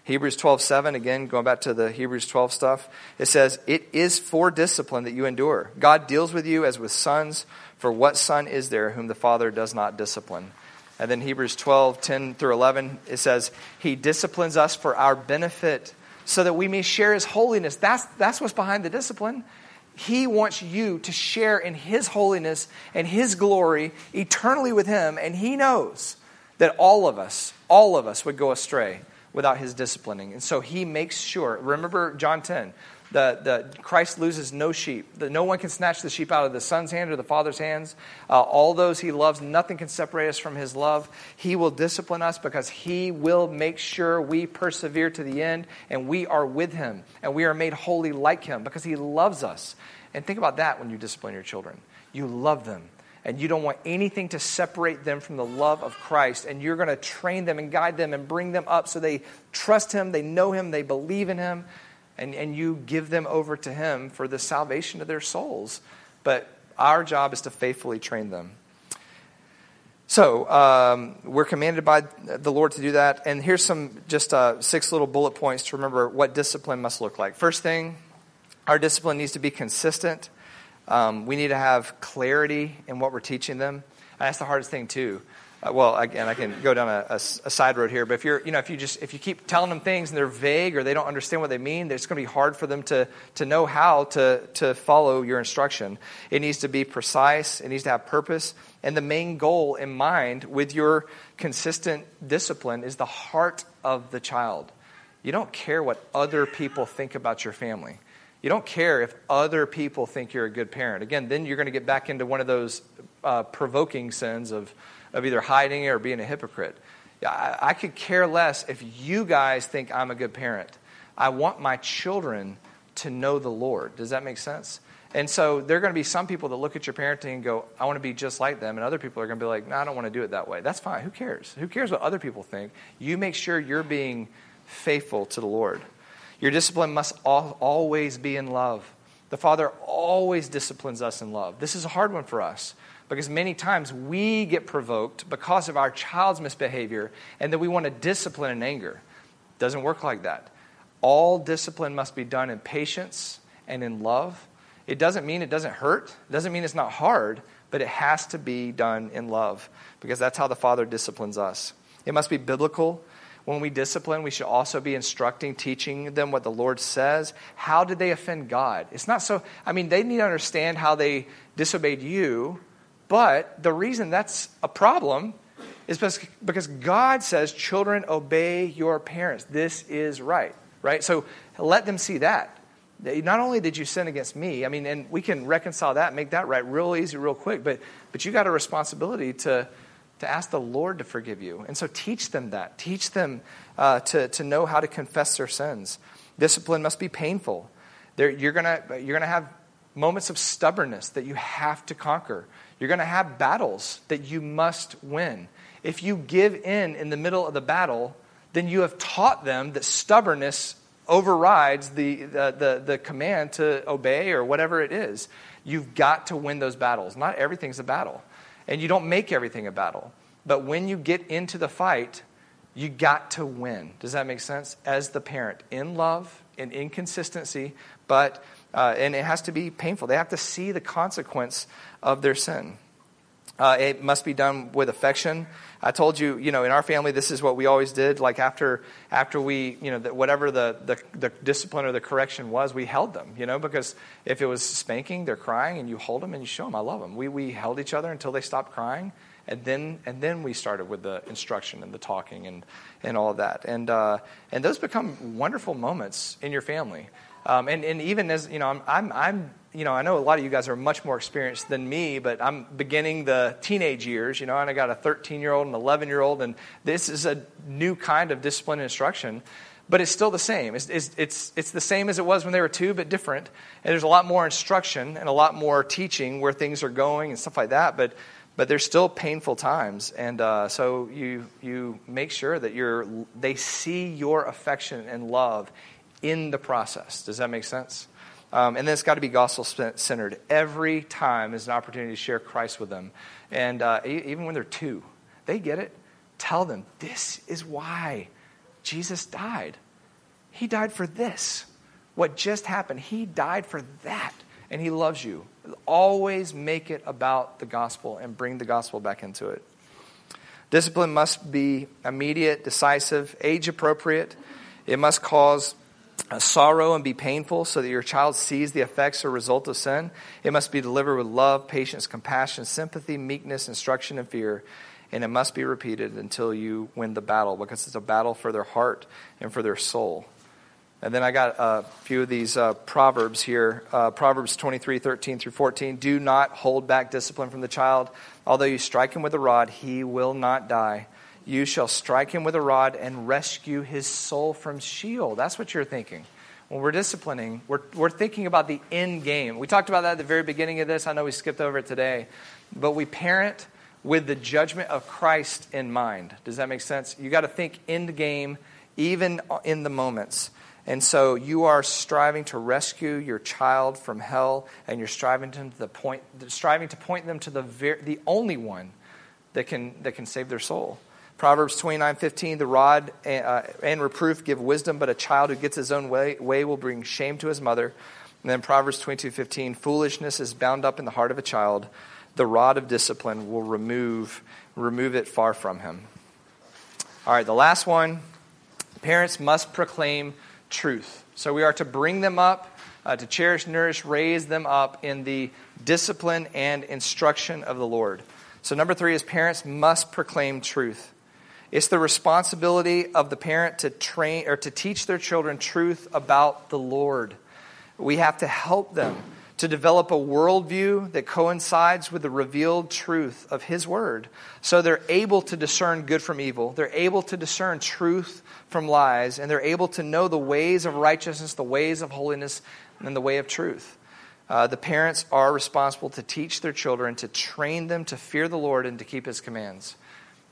Hebrews 12:7, again, going back to the Hebrews 12 stuff, it says, "It is for discipline that you endure. God deals with you as with sons, for what son is there whom the Father does not discipline?" And then Hebrews 12:10-11, it says, "He disciplines us for our benefit, so that we may share His holiness." That's what's behind the discipline. He wants you to share in His holiness and His glory eternally with Him, and He knows that all of us would go astray without His disciplining. And so He makes sure, remember John 10, the Christ loses no sheep. No one can snatch the sheep out of the Son's hand or the Father's hands. All those He loves, nothing can separate us from His love. He will discipline us because He will make sure we persevere to the end, and we are with Him, and we are made holy like Him because He loves us. And think about that when you discipline your children. You love them, and you don't want anything to separate them from the love of Christ. And you're going to train them and guide them and bring them up so they trust Him, they know Him, they believe in Him. And you give them over to Him for the salvation of their souls. But our job is to faithfully train them. So we're commanded by the Lord to do that. And here's some just 6 little bullet points to remember what discipline must look like. First thing, our discipline needs to be consistent. We need to have clarity in what we're teaching them. And that's the hardest thing too. Well, again, I can go down a side road here, but if you keep telling them things and they're vague or they don't understand what they mean, it's going to be hard for them to know how to follow your instruction. It needs to be precise. It needs to have purpose. And the main goal in mind with your consistent discipline is the heart of the child. You don't care what other people think about your family. You don't care if other people think you're a good parent. Again, then you're going to get back into one of those provoking sins of either hiding or being a hypocrite. I could care less if you guys think I'm a good parent. I want my children to know the Lord. Does that make sense? And so there are going to be some people that look at your parenting and go, I want to be just like them. And other people are going to be like, no, I don't want to do it that way. That's fine. Who cares? Who cares what other people think? You make sure you're being faithful to the Lord. Your discipline must always be in love. The Father always disciplines us in love. This is a hard one for us. Because many times we get provoked because of our child's misbehavior, and then we want to discipline in anger. It doesn't work like that. All discipline must be done in patience and in love. It doesn't mean it doesn't hurt. It doesn't mean it's not hard, but it has to be done in love because that's how the Father disciplines us. It must be biblical. When we discipline, we should also be instructing, teaching them what the Lord says. How did they offend God? It's not so, they need to understand how they disobeyed you. But the reason that's a problem is because God says, children, obey your parents. This is right, right? So let them see that. Not only did you sin against me, and we can reconcile that, make that right real easy, real quick. But you got a responsibility to ask the Lord to forgive you. And so teach them that. Teach them to know how to confess their sins. Discipline must be painful. You're going to have moments of stubbornness that you have to conquer. You're going to have battles that you must win. If you give in the middle of the battle, then you have taught them that stubbornness overrides the command to obey or whatever it is. You've got to win those battles. Not everything's a battle. And you don't make everything a battle. But when you get into the fight, you got to win. Does that make sense? As the parent, in love and in consistency, but... and it has to be painful. They have to see the consequence of their sin. It must be done with affection. I told you, in our family, this is what we always did. Like after we, whatever the discipline or the correction was, we held them, because if it was spanking, they're crying, and you hold them and you show them, I love them. We held each other until they stopped crying. And then we started with the instruction and the talking and all of that. And those become wonderful moments in your family. And even as I'm you know, I know a lot of you guys are much more experienced than me, but I'm beginning the teenage years, you know, and I got a 13-year-old and an 11-year-old, and this is a new kind of discipline and instruction, but it's still the same. It's the same as it was when they were 2, but different, and there's a lot more instruction and a lot more teaching where things are going and stuff like that, but there's still painful times, and so you make sure that they see your affection and love in the process. Does that make sense? And then it's got to be gospel-centered. Every time is an opportunity to share Christ with them. And even when they're 2, they get it. Tell them, this is why Jesus died. He died for this. What just happened, he died for that. And he loves you. Always make it about the gospel and bring the gospel back into it. Discipline must be immediate, decisive, age-appropriate. It must cause sorrow and be painful so that your child sees the effects or result of sin. It must be delivered with love, patience, compassion, sympathy, meekness, instruction, and fear. And it must be repeated until you win the battle, because it's a battle for their heart and for their soul. And then I got a few of these Proverbs here. Proverbs 23:13-14. Do not hold back discipline from the child. Although you strike him with a rod, he will not die. You shall strike him with a rod and rescue his soul from Sheol. That's what you're thinking. When we're disciplining, we're thinking about the end game. We talked about that at the very beginning of this. I know we skipped over it today. But we parent with the judgment of Christ in mind. Does that make sense? You got to think end game, even in the moments. And so you are striving to rescue your child from hell, and you're striving to point them to the only one that can save their soul. Proverbs 29:15, the rod and reproof give wisdom, but a child who gets his own way will bring shame to his mother. And then Proverbs 22:15, foolishness is bound up in the heart of a child. The rod of discipline will remove it far from him. All right, the last one, parents must proclaim truth. So we are to bring them up, to cherish, nourish, raise them up in the discipline and instruction of the Lord. So number 3 is parents must proclaim truth. It's the responsibility of the parent to train or to teach their children truth about the Lord. We have to help them to develop a worldview that coincides with the revealed truth of His Word. So they're able to discern good from evil. They're able to discern truth from lies. And they're able to know the ways of righteousness, the ways of holiness, and the way of truth. The parents are responsible to teach their children, to train them to fear the Lord and to keep His commands.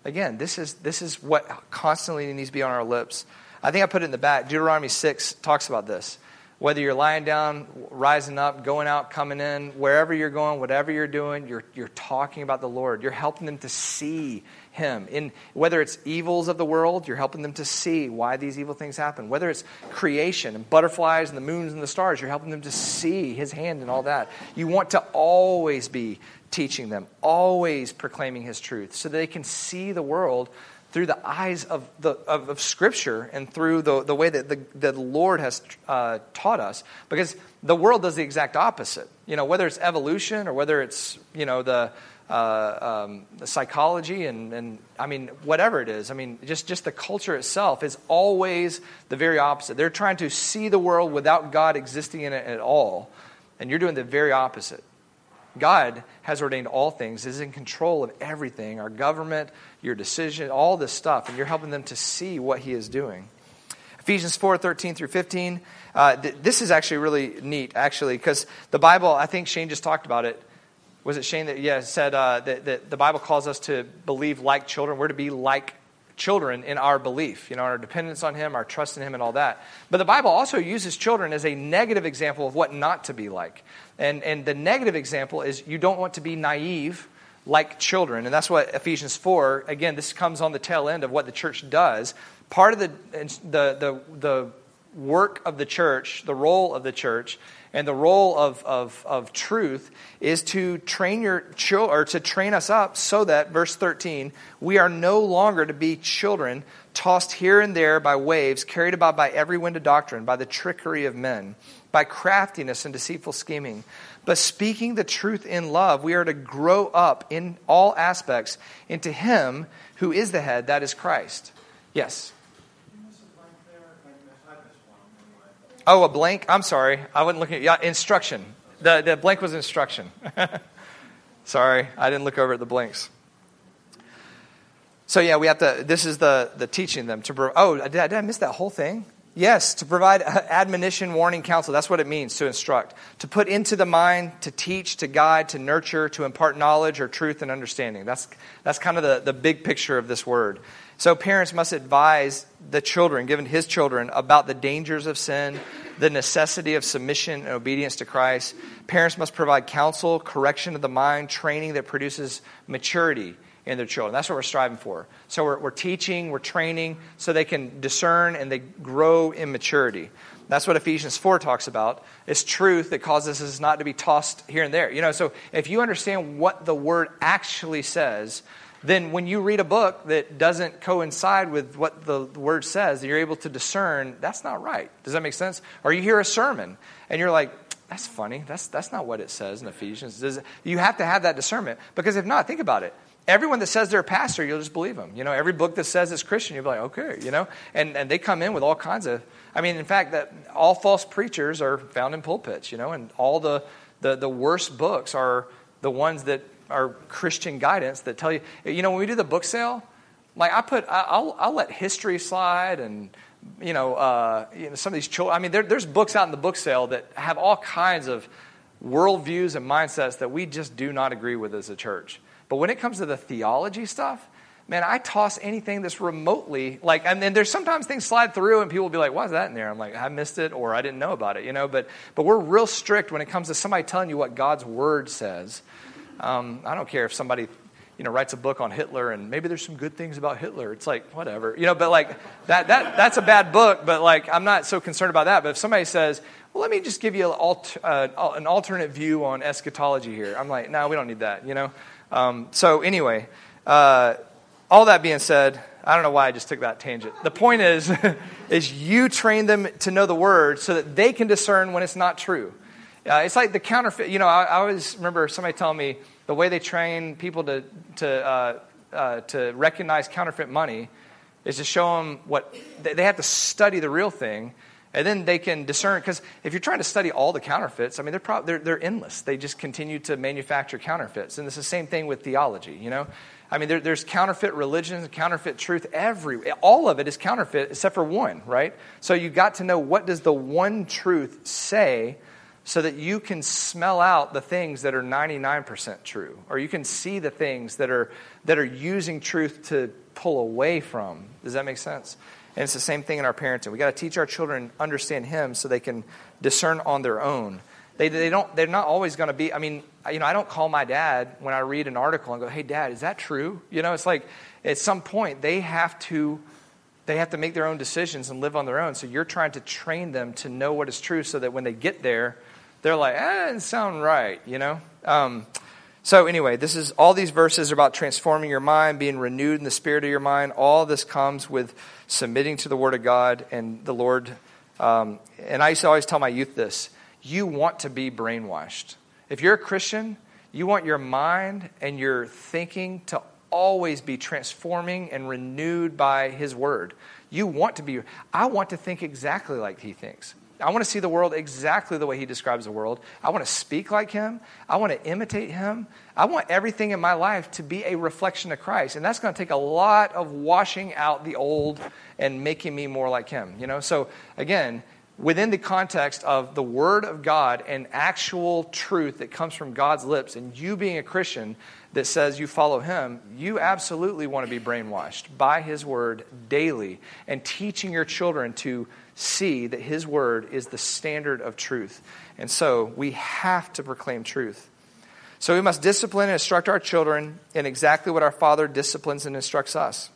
Again, this is what constantly needs to be on our lips. I think I put it in the back. Deuteronomy 6 talks about this. Whether you're lying down, rising up, going out, coming in, wherever you're going, whatever you're doing, you're talking about the Lord. You're helping them to see Him. Whether it's evils of the world, you're helping them to see why these evil things happen. Whether it's creation and butterflies and the moons and the stars, you're helping them to see His hand and all that. You want to always be teaching them, always proclaiming His truth, so that they can see the world through the eyes of Scripture and through the way that the Lord has taught us. Because the world does the exact opposite. You know, whether it's evolution or whether it's, you know, the psychology and I mean, whatever it is. I mean, just the culture itself is always the very opposite. They're trying to see the world without God existing in it at all. And you're doing the very opposite. God has ordained all things, is in control of everything, our government, your decision, all this stuff, and you're helping them to see what He is doing. Ephesians 4:13-15, this is actually really neat, actually, because the Bible, I think Shane just talked about it. Was it Shane that said that the Bible calls us to believe like children? We're to be like children in our belief, you know, our dependence on Him, our trust in Him and all that. But the Bible also uses children as a negative example of what not to be like. And the negative example is you don't want to be naive like children. And that's what Ephesians 4, again, this comes on the tail end of what the church does. Part of the work of the church, the role of the church, and the role of truth is to train your children, or to train us up so that, verse 13, we are no longer to be children tossed here and there by waves, carried about by every wind of doctrine, by the trickery of men, by craftiness and deceitful scheming. But speaking the truth in love, we are to grow up in all aspects into Him who is the head, that is Christ. Yes? Oh, a blank? I'm sorry. I wasn't looking at instruction. The blank was instruction. Sorry, I didn't look over at the blanks. So yeah, we have to, this is the teaching them to, did I miss that whole thing? Yes, to provide admonition, warning, counsel. That's what it means to instruct. To put into the mind, to teach, to guide, to nurture, to impart knowledge or truth and understanding. That's kind of the big picture of this word. So parents must advise the children, given his children, about the dangers of sin, the necessity of submission and obedience to Christ. Parents must provide counsel, correction of the mind, training that produces maturity in their children. That's what we're striving for. So we're teaching, we're training, so they can discern and they grow in maturity. That's what Ephesians 4 talks about. It's truth that causes us not to be tossed here and there. You know, so if you understand what the word actually says, then when you read a book that doesn't coincide with what the word says, you're able to discern that's not right. Does that make sense? Or you hear a sermon and you're like, that's funny. That's not what it says in Ephesians. You have to have that discernment, because if not, think about it. Everyone that says they're a pastor, you'll just believe them. You know, every book that says it's Christian, you'll be like, okay, you know. And they come in with all kinds of, I mean, in fact, that all false preachers are found in pulpits, you know, and all the worst books are the ones that are Christian guidance that tell you, you know, when we do the book sale, like I'll let history slide and, you know some of these children, I mean, there's books out in the book sale that have all kinds of worldviews and mindsets that we just do not agree with as a church. But when it comes to the theology stuff, man, I toss anything that's remotely, like, and then there's sometimes things slide through and people will be like, why is that in there? I'm like, I missed it or I didn't know about it, you know. But we're real strict when it comes to somebody telling you what God's word says. I don't care if somebody, you know, writes a book on Hitler and maybe there's some good things about Hitler. It's like, whatever, you know, but like that's a bad book, but like, I'm not so concerned about that. But if somebody says, well, let me just give you an alternate view on eschatology here. I'm like, no, we don't need that, you know. So anyway, all that being said, I don't know why I just took that tangent. The point is, is you train them to know the word so that they can discern when it's not true. It's like the counterfeit. You know, I always remember somebody telling me the way they train people to recognize counterfeit money is to show them what they have to study the real thing. And then they can discern, because if you're trying to study all the counterfeits, I mean, they're endless. They just continue to manufacture counterfeits. And it's the same thing with theology, you know. I mean, there's counterfeit religions, counterfeit truth, all of it is counterfeit except for one, right? So you got to know what does the one truth say so that you can smell out the things that are 99% true. Or you can see the things that are using truth to pull away from. Does that make sense? And it's the same thing in our parenting. We got to teach our children understand Him so they can discern on their own. They're not always going to be. I mean, you know, I don't call my dad when I read an article and go, "Hey, Dad, is that true?" You know, it's like at some point they have to make their own decisions and live on their own. So you're trying to train them to know what is true, so that when they get there, they're like, "That doesn't sound right," you know. So anyway, this is all these verses are about transforming your mind, being renewed in the spirit of your mind. All this comes with submitting to the Word of God and the Lord. And I used to always tell my youth this. You want to be brainwashed. If you're a Christian, you want your mind and your thinking to always be transforming and renewed by His Word. You want to be, I want to think exactly like He thinks. I want to see the world exactly the way He describes the world. I want to speak like Him. I want to imitate Him. I want everything in my life to be a reflection of Christ. And that's going to take a lot of washing out the old and making me more like Him. You know, so again, within the context of the Word of God and actual truth that comes from God's lips, and you being a Christian that says you follow Him, you absolutely want to be brainwashed by His Word daily and teaching your children to see that His Word is the standard of truth. And so we have to proclaim truth. So we must discipline and instruct our children in exactly what our Father disciplines and instructs us.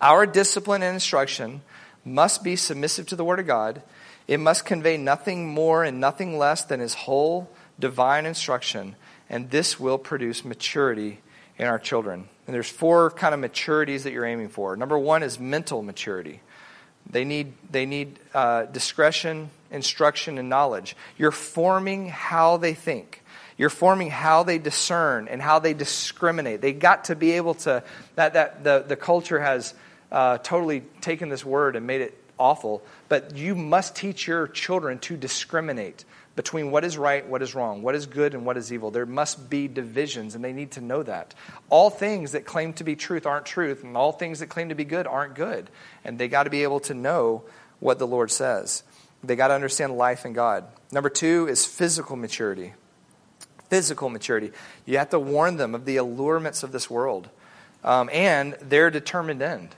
Our discipline and instruction must be submissive to the Word of God. It must convey nothing more and nothing less than His whole divine instruction, and this will produce maturity in our children. And there's four kind of maturities that you're aiming for. Number one is mental maturity. They need discretion, instruction, and knowledge. You're forming how they think. You're forming how they discern and how they discriminate. They got to be able to. The culture has totally taken this word and made it awful. But you must teach your children to discriminate. between what is right, what is wrong, what is good, and what is evil. There must be divisions, and they need to know that. All things that claim to be truth aren't truth, and all things that claim to be good aren't good. And they got to be able to know what the Lord says. They got to understand life and God. Number two is physical maturity. Physical maturity. You have to warn them of the allurements of this world and their determined end.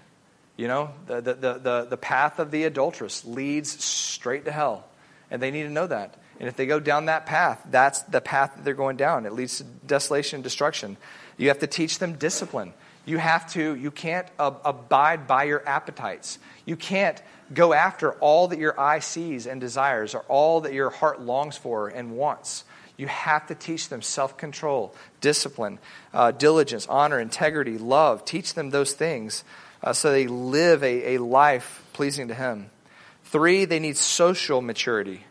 You know, the path of the adulteress leads straight to hell. And they need to know that. And if they go down that path, that's the path that they're going down. It leads to desolation and destruction. You have to teach them discipline. You can't abide by your appetites. You can't go after all that your eye sees and desires or all that your heart longs for and wants. You have to teach them self-control, discipline, diligence, honor, integrity, love. Teach them those things so they live a life pleasing to Him. Three, they need social maturity.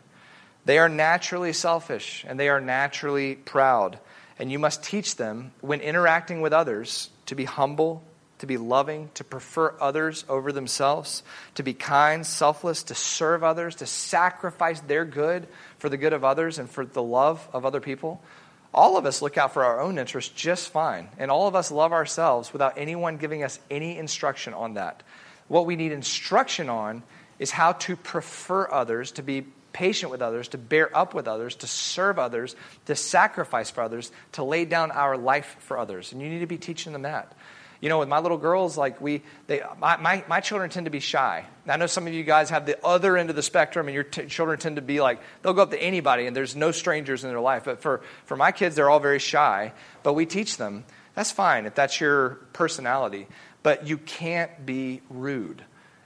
They are naturally selfish and they are naturally proud. And you must teach them when interacting with others to be humble, to be loving, to prefer others over themselves, to be kind, selfless, to serve others, to sacrifice their good for the good of others and for the love of other people. All of us look out for our own interests just fine. And all of us love ourselves without anyone giving us any instruction on that. What we need instruction on is how to prefer others, to be patient with others, to bear up with others, to serve others, to sacrifice for others, to lay down our life for others. And you need to be teaching them that. You know, with my little girls, my children tend to be shy. I know some of you guys have the other end of the spectrum, and your children tend to be like, they'll go up to anybody, and there's no strangers in their life. But for my kids, they're all very shy. But we teach them, that's fine if that's your personality. But you can't be rude.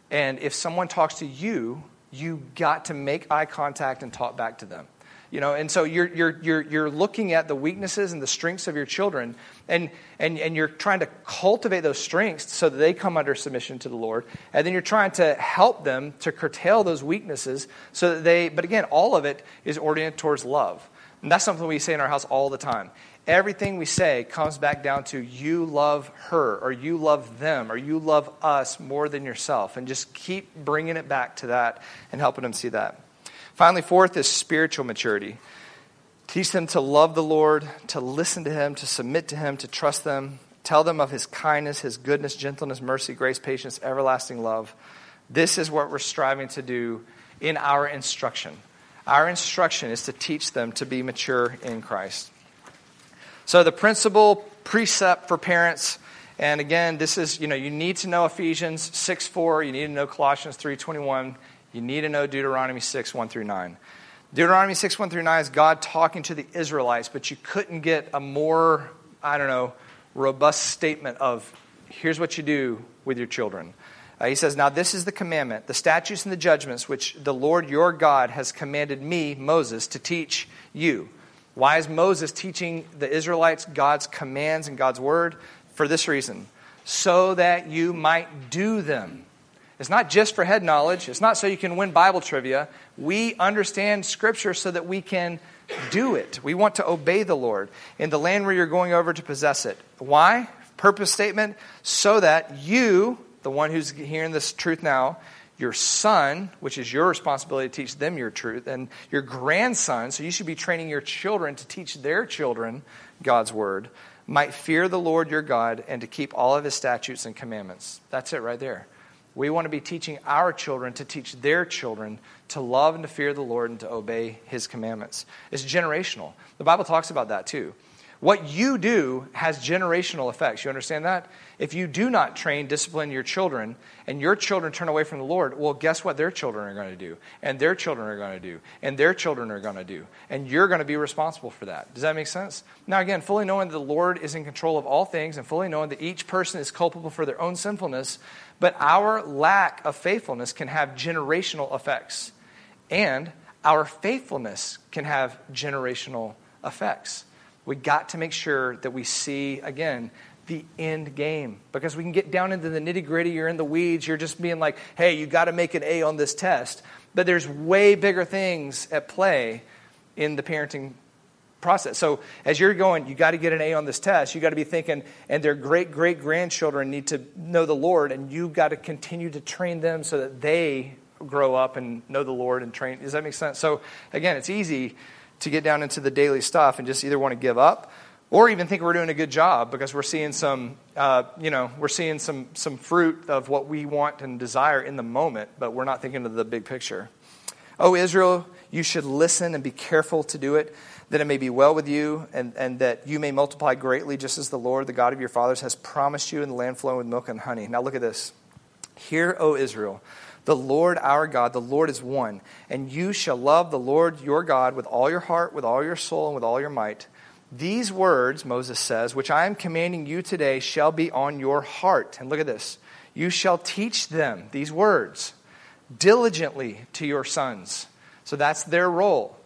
And if someone talks to you, you got to make eye contact and talk back to them. You know, and so you're looking at the weaknesses and the strengths of your children, and you're trying to cultivate those strengths so that they come under submission to the Lord, and then you're trying to help them to curtail those weaknesses so that they. But again, all of it is oriented towards love, and that's something we say in our house all the time. Everything we say comes back down to you love her, or you love them, or you love us more than yourself, and just keep bringing it back to that and helping them see that. Finally, fourth is spiritual maturity. Teach them to love the Lord, to listen to Him, to submit to Him, to trust them. Tell them of His kindness, His goodness, gentleness, mercy, grace, patience, everlasting love. This is what we're striving to do in our instruction. Our instruction is to teach them to be mature in Christ. So the principle, precept for parents. And again, this is, you know, you need to know Ephesians 6:4. You need to know Colossians 3:21. You need to know Deuteronomy 6, 1 through 9. Deuteronomy 6, 1 through 9 is God talking to the Israelites, but you couldn't get a more, robust statement of here's what you do with your children. He says, now this is the commandment, the statutes and the judgments, which the Lord your God has commanded me, Moses, to teach you. Why is Moses teaching the Israelites God's commands and God's word? For this reason, so that you might do them. It's not just for head knowledge. It's not so you can win Bible trivia. We understand Scripture so that we can do it. We want to obey the Lord in the land where you're going over to possess it. Why? Purpose statement. So that you, the one who's hearing this truth now, your son, which is your responsibility to teach them your truth, and your grandson, so you should be training your children to teach their children God's word, might fear the Lord your God and to keep all of His statutes and commandments. That's it right there. We want to be teaching our children to teach their children to love and to fear the Lord and to obey His commandments. It's generational. The Bible talks about that too. What you do has generational effects. You understand that? If you do not train, discipline your children, and your children turn away from the Lord, well, guess what their children are going to do? And their children are going to do? And their children are going to do? And you're going to be responsible for that. Does that make sense? Now, again, fully knowing that the Lord is in control of all things and fully knowing that each person is culpable for their own sinfulness, but our lack of faithfulness can have generational effects. And our faithfulness can have generational effects. We got to make sure that we see, again, the end game. Because we can get down into the nitty-gritty, you're in the weeds, you're just being like, hey, you got to make an A on this test. But there's way bigger things at play in the parenting process. So as you're going, you got to get an A on this test, you got to be thinking, and their great-great-grandchildren need to know the Lord, and you got to continue to train them so that they grow up and know the Lord and train. Does that make sense? So again, it's easy to get down into the daily stuff and just either want to give up or even think we're doing a good job because we're seeing some, we're seeing some fruit of what we want and desire in the moment, but we're not thinking of the big picture. Oh, Israel, you should listen and be careful to do it, that it may be well with you, and that you may multiply greatly, just as the Lord, the God of your fathers, has promised you in the land flowing with milk and honey. Now look at this. Hear, O Israel, the Lord our God, the Lord is one, and you shall love the Lord your God with all your heart, with all your soul, and with all your might. These words, Moses says, which I am commanding you today shall be on your heart. And look at this. You shall teach them, these words, diligently to your sons. So that's their role.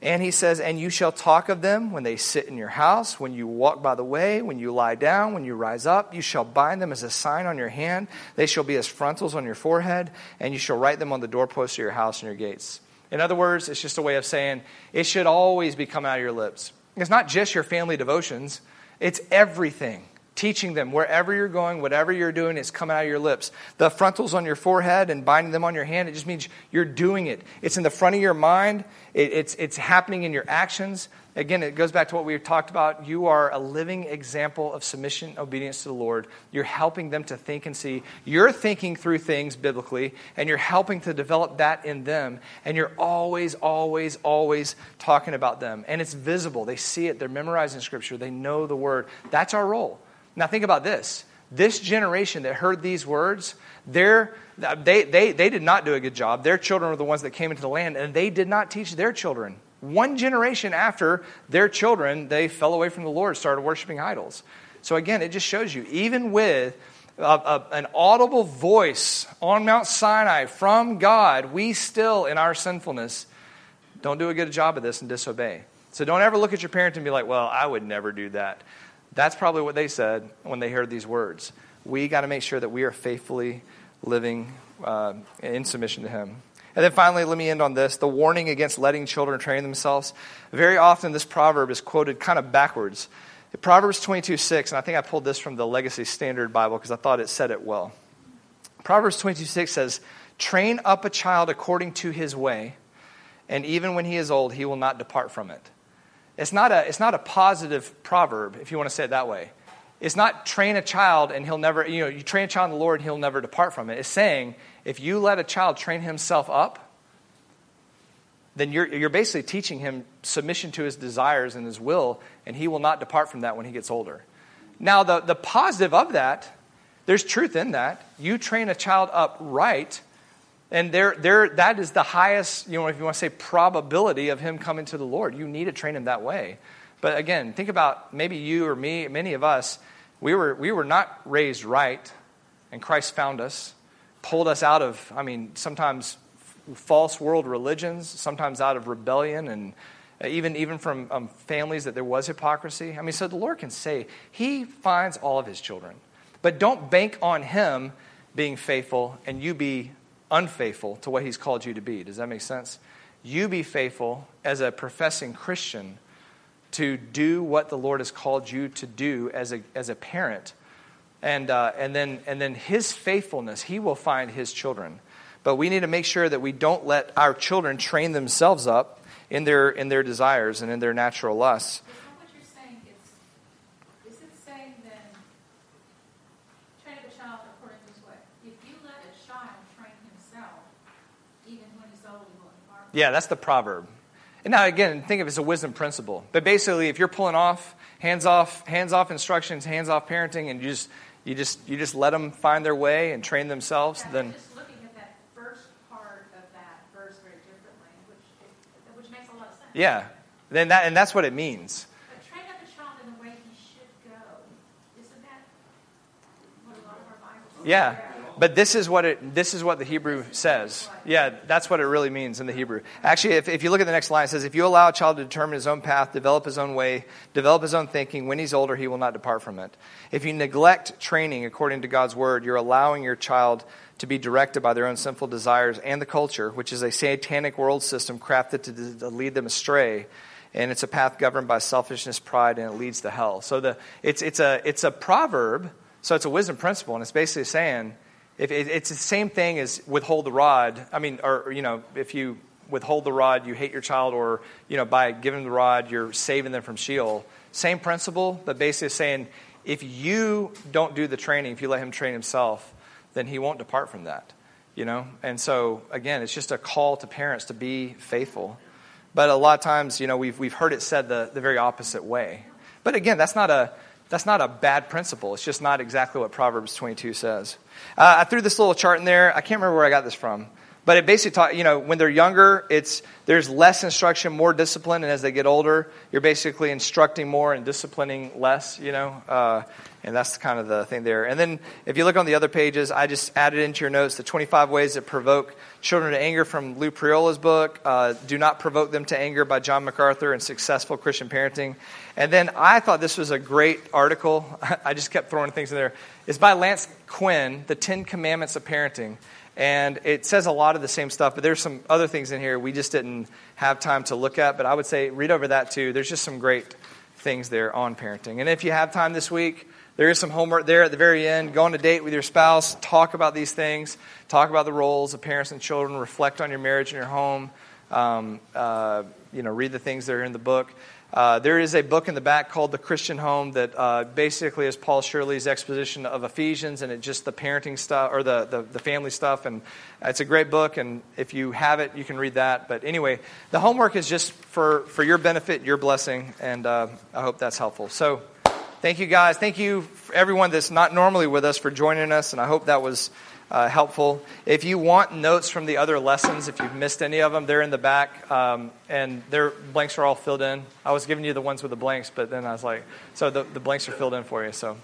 And he says, and you shall talk of them when they sit in your house, when you walk by the way, when you lie down, when you rise up. You shall bind them as a sign on your hand. They shall be as frontals on your forehead, and you shall write them on the doorposts of your house and your gates. In other words, it's just a way of saying it should always be coming out of your lips. It's not just your family devotions. It's everything. Teaching them wherever you're going, whatever you're doing, it's coming out of your lips. The frontals on your forehead and binding them on your hand, it just means you're doing it. It's in the front of your mind. It's happening in your actions. Again, it goes back to what we talked about. You are a living example of submission, obedience to the Lord. You're helping them to think and see. You're thinking through things biblically, and you're helping to develop that in them. And you're always, always, always talking about them. And it's visible. They see it. They're memorizing Scripture. They know the Word. That's our role. Now think about this. This generation that heard these words, they did not do a good job. Their children were the ones that came into the land, and they did not teach their children. One generation after their children, they fell away from the Lord, started worshiping idols. So again, it just shows you, even with an audible voice on Mount Sinai from God, we still, in our sinfulness, don't do a good job of this and disobey. So don't ever look at your parent and be like, well, I would never do that. That's probably what they said when they heard these words. We got to make sure that we are faithfully living in submission to Him. And then finally, let me end on this, the warning against letting children train themselves. Very often this proverb is quoted kind of backwards. Proverbs 22:6, and I think I pulled this from the Legacy Standard Bible because I thought it said it well. Proverbs 22:6 says, train up a child according to his way, and even when he is old, he will not depart from it. It's not a positive proverb, if you want to say it that way. It's not train a child and he'll never, you train a child in the Lord, he'll never depart from it. It's saying if you let a child train himself up, then you're basically teaching him submission to his desires and his will, and he will not depart from that when he gets older. Now, the positive of that, there's truth in that. You train a child up right, and that is the highest, if you want to say, probability of him coming to the Lord. You need to train him that way. But again, think about maybe you or me, many of us, we were not raised right, and Christ found us, pulled us out of, sometimes false world religions, sometimes out of rebellion, and even from families that there was hypocrisy. So the Lord can say, He finds all of His children. But don't bank on Him being faithful and you be unfaithful to what He's called you to be. Does that make sense? You be faithful as a professing Christian to do what the Lord has called you to do as a parent, and then His faithfulness, He will find His children. But we need to make sure that we don't let our children train themselves up in their desires and in their natural lusts. Yeah, that's the proverb. And now, again, think of it as a wisdom principle. But basically, if you're pulling off, hands off instructions, hands off parenting, and you just let them find their way and train themselves, yeah, then. I'm just looking at that first part of that verse very differently, which makes a lot of sense. Yeah, then that's what it means. But train up a child in the way he should go. Isn't that what a lot of our Bibles are? Yeah. But this is what the Hebrew says. Yeah, that's what it really means in the Hebrew. Actually, if you look at the next line, it says, if you allow a child to determine his own path, develop his own way, develop his own thinking, when he's older, he will not depart from it. If you neglect training according to God's word, you're allowing your child to be directed by their own sinful desires and the culture, which is a satanic world system crafted to lead them astray. And it's a path governed by selfishness, pride, and it leads to hell. So it's a proverb, so it's a wisdom principle, and it's basically saying, If it's the same thing as withhold the rod. I mean, or, you know, if you withhold the rod, you hate your child, or, you know, by giving the rod, you're saving them from Sheol. Same principle, but basically saying, if you don't do the training, if you let him train himself, then he won't depart from that, you know? And so, again, it's just a call to parents to be faithful. But a lot of times, you know, we've heard it said the very opposite way. But again, that's not a bad principle. It's just not exactly what Proverbs 22 says. I threw this little chart in there. I can't remember where I got this from. But it basically taught, you know, when they're younger, there's less instruction, more discipline. And as they get older, you're basically instructing more and disciplining less, you know. And that's kind of the thing there. And then if you look on the other pages, I just added into your notes the 25 ways that provoke children to anger from Lou Priolo's book, Do Not Provoke Them to Anger by John MacArthur, and Successful Christian Parenting. And then I thought this was a great article. I just kept throwing things in there. It's by Lance Quinn, The 10 Commandments of Parenting. And it says a lot of the same stuff, but there's some other things in here we just didn't have time to look at. But I would say read over that too. There's just some great things there on parenting. And if you have time this week, there is some homework there at the very end. Go on a date with your spouse. Talk about these things. Talk about the roles of parents and children. Reflect on your marriage and your home. You know, read the things that are in the book. There is a book in the back called The Christian Home that basically is Paul Shirley's exposition of Ephesians, and it's just the parenting stuff or the family stuff. And it's a great book, and if you have it, you can read that. But anyway, the homework is just for your benefit, your blessing, and I hope that's helpful. So thank you, guys. Thank you, for everyone that's not normally with us, for joining us, and I hope that was helpful. If you want notes from the other lessons, if you've missed any of them, they're in the back, and their blanks are all filled in. I was giving you the ones with the blanks, but then I was like, so the blanks are filled in for you, so...